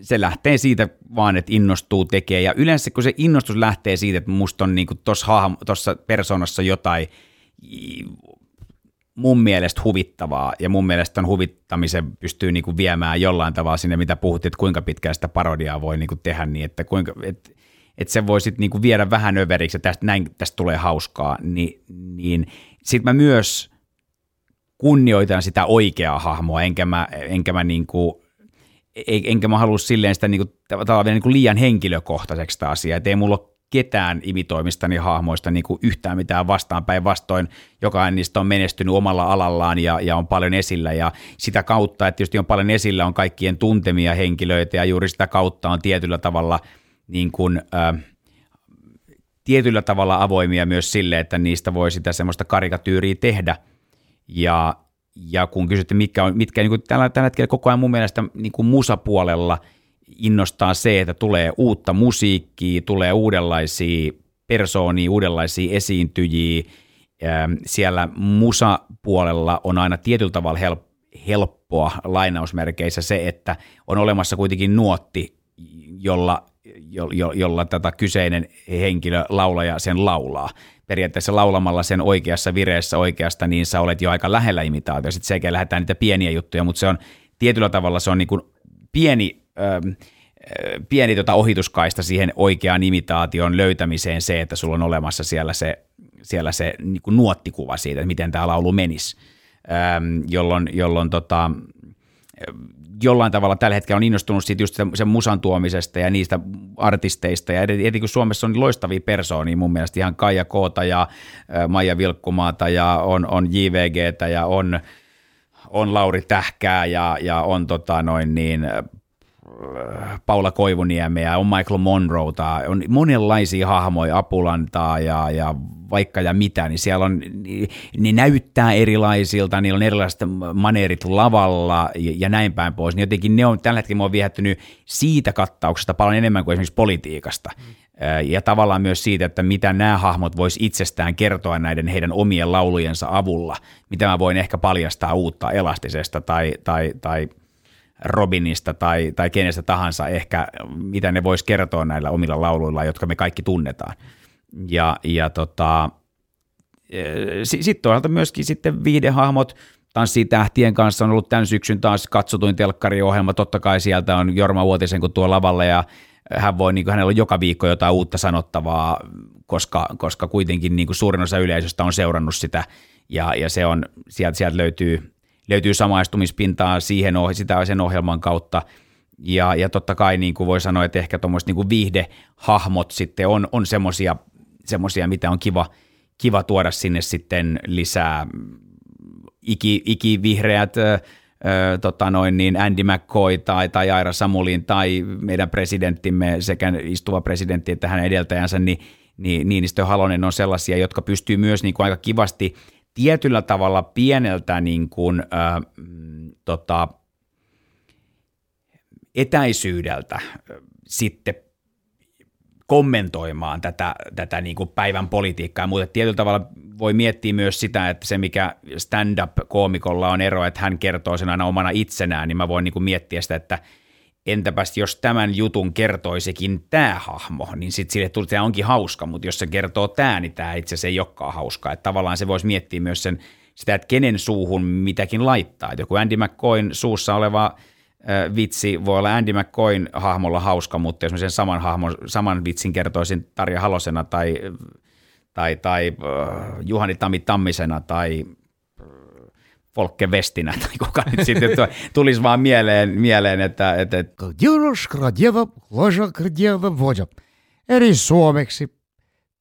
se lähtee siitä vaan, että innostuu tekemään. Ja yleensä kun se innostus lähtee siitä, että musta on niinku tuossa persoonassa jotain mun mielestä huvittavaa, ja mun mielestä on huvittamisen pystyy niinku viemään jollain tavalla sinne, mitä puhuttiin, että kuinka pitkään sitä parodiaa voi niinku tehdä niin, että kuinka... Et, että se voi sitten niinku viedä vähän överiksi, ja tästä, näin tästä tulee hauskaa, niin, niin sitten mä myös... kunnioitan sitä oikeaa hahmoa, enkä mä, enkä mä, niinku, enkä mä halua silleen sitä niinku, tavallaan niinku liian henkilökohtaiseksi sitä asiaa, et ei mulla ole ketään imitoimistani hahmoista niinku yhtään mitään vastaan, päinvastoin jokainen niistä on menestynyt omalla alallaan ja, ja on paljon esillä, ja sitä kautta, että tietysti on paljon esillä, on kaikkien tuntemia henkilöitä, ja juuri sitä kautta on tietyllä tavalla niin kuin... Äh, tietyllä tavalla avoimia myös sille, että niistä voi sitä semmoista karikatyyriä tehdä. Ja, ja kun kysytte, mitkä on, mitkä niin kuin tällä, tällä hetkellä koko ajan mun mielestä niin kuin musapuolella innostaa se, että tulee uutta musiikkia, tulee uudenlaisia persoonia, uudenlaisia esiintyjiä. Siellä musapuolella on aina tietyllä tavalla help, helppoa lainausmerkeissä se, että on olemassa kuitenkin nuotti, jolla, jo, jo, jolla tätä kyseinen henkilö, laulaja, sen laulaa. Periaatteessa laulamalla sen oikeassa vireessä oikeasta, niin sä olet jo aika lähellä imitaatioa. Sitten sekin lähdetään niitä pieniä juttuja, mutta se on tietyllä tavalla se on niin kuin pieni, ähm, pieni tota ohituskaista siihen oikeaan imitaation löytämiseen se, että sulla on olemassa siellä se, siellä se niin kuin nuottikuva siitä, että miten tämä laulu menisi, ähm, jolloin, jolloin tota, jollain tavalla tällä hetkellä on innostunut siitä just sen musan tuomisesta ja niistä artisteista, ja etenkin kun Suomessa on loistavia persoonia mun mielestä, ihan Kaija Koota ja Maija Vilkkumaata ja on, on J V G:tä ja on, on Lauri Tähkää ja, ja on tota noin niin, Paula Koivuniemeä, on Michael Monroeta, on monenlaisia hahmoja, Apulantaa ja, ja vaikka ja mitä, niin siellä on, ne näyttää erilaisilta, niillä on erilaiset maneerit lavalla ja, ja näin päin pois, niin jotenkin ne on, tällä hetkellä mä oon viehättynyt siitä kattauksesta paljon enemmän kuin esimerkiksi politiikasta, mm. ja tavallaan myös siitä, että mitä nämä hahmot vois itsestään kertoa näiden heidän omien laulujensa avulla, mitä mä voin ehkä paljastaa uutta Elastisesta tai, tai, tai Robinista tai, tai kenestä tahansa ehkä, mitä ne voisi kertoa näillä omilla lauluilla, jotka me kaikki tunnetaan. Ja, ja tota, sitten toisaalta myöskin sitten viihdehahmot, Tanssii tähtien kanssa on ollut tämän syksyn taas katsotuin telkkariohjelma, totta kai sieltä on Jorma Uotisen kun tuo lavalla ja hän voi, niin kuin, hänellä on joka viikko jotain uutta sanottavaa, koska, koska kuitenkin niin kuin suurin osa yleisöstä on seurannut sitä, ja, ja se on, sieltä, sieltä löytyy, löytyy samaistumispintaa siihen, sitä sen ohjelman kautta, ja, ja totta kai niin kuin voi sanoa, että ehkä tuommoiset niin kuin viihdehahmot sitten on, on semmoisia, semmoisia, mitä on kiva, kiva tuoda sinne sitten lisää. Iki, ikivihreät äh, tota noin, niin Andy McCoyn tai, tai Aira Samulin tai meidän presidenttimme sekä istuva presidentti että hänen edeltäjänsä, niin, niin Niinistö Halonen on sellaisia, jotka pystyy myös niin kuin aika kivasti tietyllä tavalla pieneltä niin kuin, äh, tota, etäisyydeltä sitten kommentoimaan tätä, tätä niin kuin päivän politiikkaa, mutta tietyllä tavalla voi miettiä myös sitä, että se mikä stand-up-koomikolla on ero, että hän kertoo sen aina omana itsenään, niin mä voin niin kuin miettiä sitä, että entäpäs jos tämän jutun kertoisikin tämä hahmo, niin sitten sille tuli, tämä onkin hauska, mutta jos se kertoo tämä, niin tämä itse asiassa ei olekaan hauska. Että tavallaan se voisi miettiä myös sen, sitä, että kenen suuhun mitäkin laittaa. Että joku Andy McCoyn suussa oleva vitsi voi olla Andy McCoyn hahmolla hauska, mutta jos mä sen saman, hahmon, saman vitsin kertoisin Tarja Halosena tai, tai, tai uh, Juhani Tami Tammisena tai uh, Folke Vestinä tai kuka nyt sitten tulisi vaan mieleen, mieleen että... että Eli suomeksi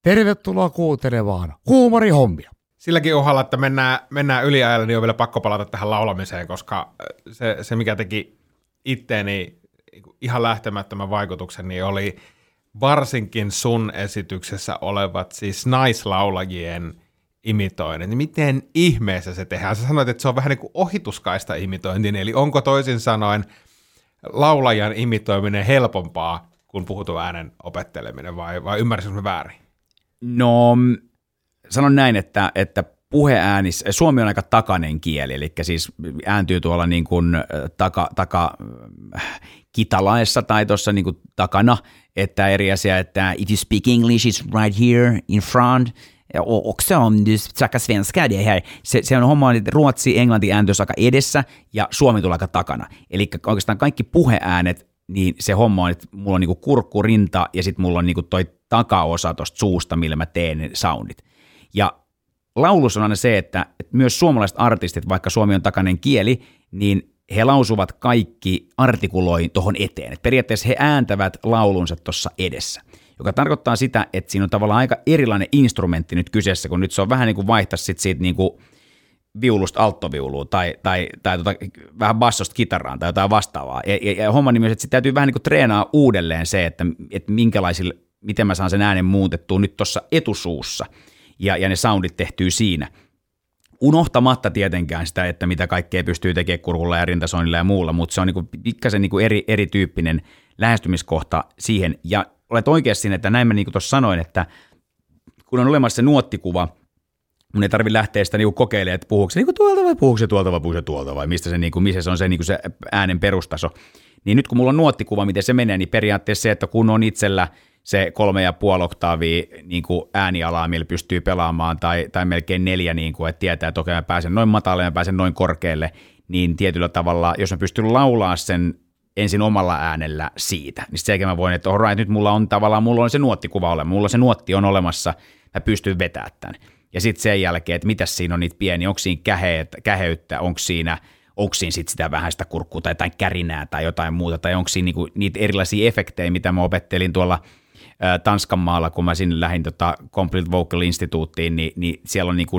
tervetuloa kuuntelemaan huumorihommia. Silläkin uhalla, että mennään, mennään yliajalla, niin on vielä pakko palata tähän laulamiseen, koska se, se mikä teki itteeni ihan lähtemättömän vaikutuksen, niin oli varsinkin sun esityksessä olevat siis naislaulajien imitoinnit. Miten ihmeessä se tehdään? Sä sanoit, että se on vähän niin kuin ohituskaista imitointi, eli onko toisin sanoen laulajan imitoiminen helpompaa kuin puhutun äänen opetteleminen, vai, vai ymmärsinkö mä väärin? No... Sanon näin, että, että puheäänis, suomi on aika takainen kieli, eli siis ääntyy tuolla niin kuin taka, taka kitalaessa tai tuossa niin kuin takana, että eri asia, että if you speak English, it's right here in front, och också om du snackar svenska, det här. Se, se on homma, että ruotsi, englanti ääntyisi aika edessä ja suomi tulee aika takana, eli oikeastaan kaikki puheäänet, niin se homma on, että mulla on niin kuin kurkkurinta ja sitten mulla on niin kuin toi takaosa tuosta suusta, millä mä teen ne soundit. Ja laulus on aina se, että myös suomalaiset artistit, vaikka suomi on takainen kieli, niin he lausuvat kaikki artikuloin tuohon eteen. Et periaatteessa he ääntävät laulunsa tuossa edessä, joka tarkoittaa sitä, että siinä on tavallaan aika erilainen instrumentti nyt kyseessä, kun nyt se on vähän niin kuin vaihtaisi sit siitä niin kuin viulusta alttoviuluun tai, tai, tai tota, vähän bassosta kitaraan tai jotain vastaavaa. Ja, ja, ja homman nimessä, että sit täytyy vähän niin kuin treenaa uudelleen se, että, että minkälaisille, miten mä saan sen äänen muutettua nyt tuossa etusuussa. Ja, ja ne soundit tehtyy siinä. Unohtamatta tietenkään sitä, että mitä kaikkea pystyy tekemään kurkulla ja rintasoinnilla ja muulla, mutta se on niinku pikkasen niinku eri, erityyppinen lähestymiskohta siihen. Ja olet oikeassa siinä, että näin mä niinku tuossa sanoin, että kun on olemassa se nuottikuva, mun ei tarvitse lähteä sitä niinku kokeilemaan, että puhuuko se niinku tuolta vai puhuuko se tuolta vai puhuuko se tuolta vai mistä se, niinku, missä se on se, niinku se äänen perustaso. Niin nyt kun mulla on nuottikuva, miten se menee, niin periaatteessa se, että kun on itsellä se kolme ja puoli oktaavia niin kuin äänialaa, millä pystyy pelaamaan, tai, tai melkein neljä, niin kuin, että tietää, että okei, mä pääsen noin matalalle, mä pääsen noin korkealle, niin tietyllä tavalla, jos mä pystyn laulaa sen ensin omalla äänellä siitä, niin sitten mä voin, että all right, nyt mulla on tavallaan, mulla on se nuottikuva olemassa, mulla se nuotti on olemassa, mä pystyn vetämään tämän. Ja sitten sen jälkeen, että mitäs siinä on niitä pieniä, onko siinä käheet, käheyttä, onko siinä... onko siinä sitten sitä vähän sitä kurkkua tai jotain kärinää tai jotain muuta, tai onko siinä niinku niitä erilaisia efektejä, mitä mä opettelin tuolla ä, Tanskan maalla, kun mä sinne lähdin tota Complete Vocal Instituuttiin, niin, niin siellä on niinku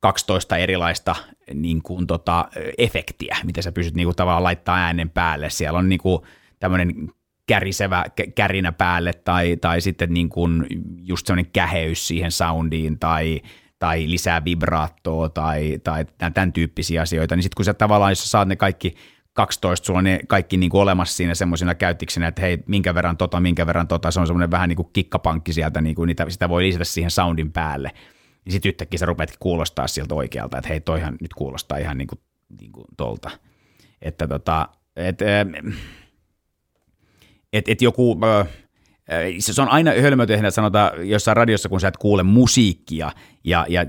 kaksitoista erilaista niinku tota efektiä, mitä sä pystyt niinku tavallaan laittaa äänen päälle. Siellä on niinku tämmöinen kärisevä kärinä päälle, tai, tai sitten niinku just semmoinen käheys siihen soundiin, tai... tai lisää vibraattoa tai, tai tämän tyyppisiä asioita, niin sitten kun sä tavallaan, jos sä saat ne kaikki kaksitoista, sulla on ne kaikki niin kuin olemassa siinä semmoisina käyttiksinä, että hei, minkä verran tota, minkä verran tota, se on semmoinen vähän niin kuin kikkapankki sieltä, niin kuin niitä, sitä voi lisätä siihen soundin päälle, niin sitten yhtäkkiä sä rupeatkin kuulostaa siltä oikealta, että hei, toihan nyt kuulostaa ihan niin kuin, niin kuin tolta, että tota, että et, et joku... Se on aina hölmötehdä, sanotaan jossain radiossa, kun sä et kuule musiikkia, ja, ja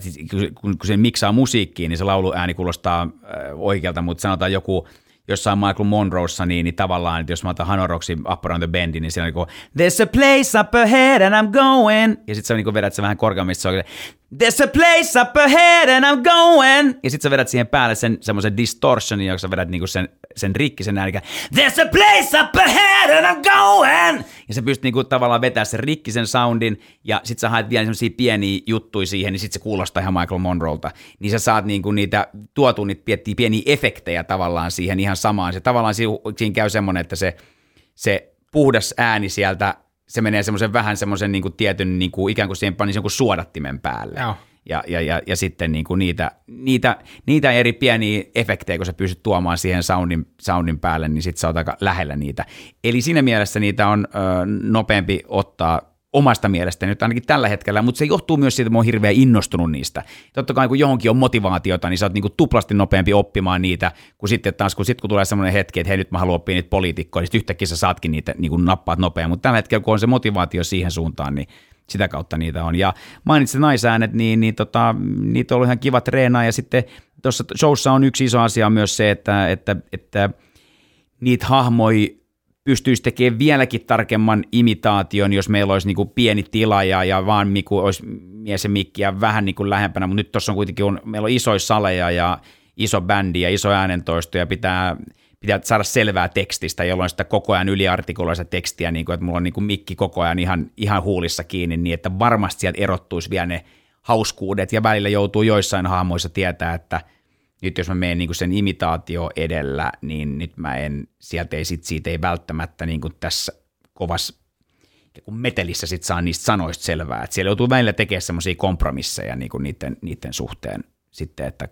kun se miksaa musiikkiin, niin se lauluääni kuulostaa oikealta, mutta sanotaan joku, jossain Michael Monroessa, niin, niin tavallaan, että jos mä otan Hanoroksin Up Around the Bendin, niin siellä on niin kuin, there's a place up ahead and I'm going. Ja sit sä niin kuin vedät sen vähän korkeammista, se on there's a place up ahead and I'm going. Ja sit sä vedät siihen päälle sen semmoisen distortionin, jonka sä vedät niin kuin sen, sen rikki, sen äänikään. There's a place up ahead and I'm going. Ja sä pystyt niin kuin tavallaan vetämään sen rikki, sen soundin, ja sit sä haet vielä semmosia pieniä juttuja siihen, niin sit se kuulostaa ihan Michael Monroelta. Niin sä saat niin kuin niitä, tuotu niitä pieniä efektejä tavallaan siihen ihan samaan. Se tavallaan siinä käy semmoinen, että se, se puhdas ääni sieltä, se menee semmoisen vähän semmoisen niin kuin tietyn niin kuin ikään kuin siihen panisi jonkun suodattimen päälle. No. Ja, ja, ja, ja sitten niin kuin niitä, niitä, niitä eri pieniä efektejä, kun sä pystyt tuomaan siihen soundin, soundin päälle, niin sit sä oot aika lähellä niitä. Eli siinä mielessä niitä on ö, nopeampi ottaa omasta mielestäni nyt ainakin tällä hetkellä, mutta se johtuu myös siitä, että mä oon hirveän innostunut niistä. Totta kai kun johonkin on motivaatiota, niin sä oot niinku tuplasti nopeampi oppimaan niitä, kun sitten taas kun, sit, kun tulee semmoinen hetki, että hei nyt mä haluan oppia niitä poliitikkoja, niin sitten yhtäkkiä sä saatkin niitä niinku nappaat nopeammin, mutta tällä hetkellä kun on se motivaatio siihen suuntaan, niin sitä kautta niitä on. Ja mainitsin naisäänet, niin, niin tota, niitä on ollut ihan kiva treenaa ja sitten tuossa showssa on yksi iso asia myös se, että, että, että niitä hahmoi pystyisi tekemään vieläkin tarkemman imitaation, jos meillä olisi niin kuin pieni tila ja, ja vaan niin kuin olisi mies ja mikkiä vähän niin kuin lähempänä, mutta nyt tuossa on kuitenkin, on, meillä on isoja saleja ja iso bändi ja iso äänentoisto ja pitää, pitää saada selvää tekstistä, jolloin sitä koko ajan yliartikuloista tekstiä, niin kuin, että mulla on niin kuin mikki koko ajan ihan, ihan huulissa kiinni, niin että varmasti sieltä erottuisi vielä ne hauskuudet ja välillä joutuu joissain hahmoissa tietää, että nyt jos mä menen niin kuin sen imitaatio edellä, niin nyt mä en, sieltä ei, sit, siitä ei välttämättä niin kuin tässä kovassa metelissä sit saa niistä sanoista selvää. Et siellä joutuu välillä tekemään semmoisia kompromisseja niin kuin niiden, niiden suhteen sitten, että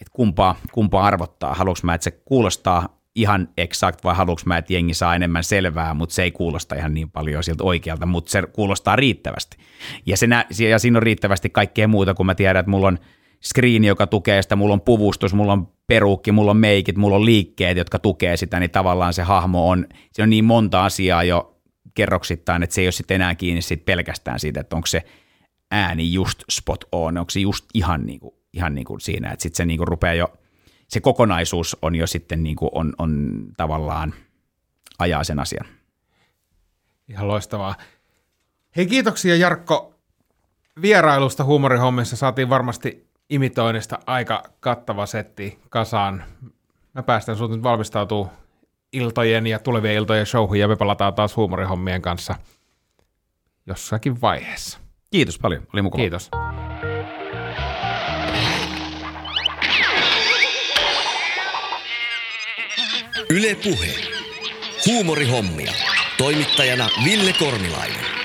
et kumpaa, kumpaa arvottaa. Haluanko mä, että se kuulostaa ihan exakt vai haluanko mä, että jengi saa enemmän selvää, mutta se ei kuulosta ihan niin paljon siltä oikealta, mutta se kuulostaa riittävästi. Ja, se nä- ja siinä on riittävästi kaikkea muuta, kun mä tiedän, että mulla on screen, joka tukee sitä, mulla on puvustus, mulla on peruukki, mulla on meikit, mulla on liikkeet, jotka tukee sitä, niin tavallaan se hahmo on, se on niin monta asiaa jo kerroksittain, että se ei ole sitten enää kiinni siitä pelkästään siitä, että onko se ääni just spot on, onko se just ihan, niinku, ihan niinku siinä, että sitten se niinku rupeaa jo, se kokonaisuus on jo sitten niinku on, on tavallaan ajaa sen asian. Ihan loistavaa. Hei, kiitoksia Jarkko vierailusta Huumorihommissa, saatiin varmasti imitoinnista aika kattava setti kasaan. Mä päästän sut nyt valmistautuu iltojen ja tulevien iltojen showhun ja me palataan taas huumorihommien kanssa jossakin vaiheessa. Kiitos paljon, oli mukava. Kiitos. Yle Puhe. Huumorihommia. Toimittajana Ville Kornilainen.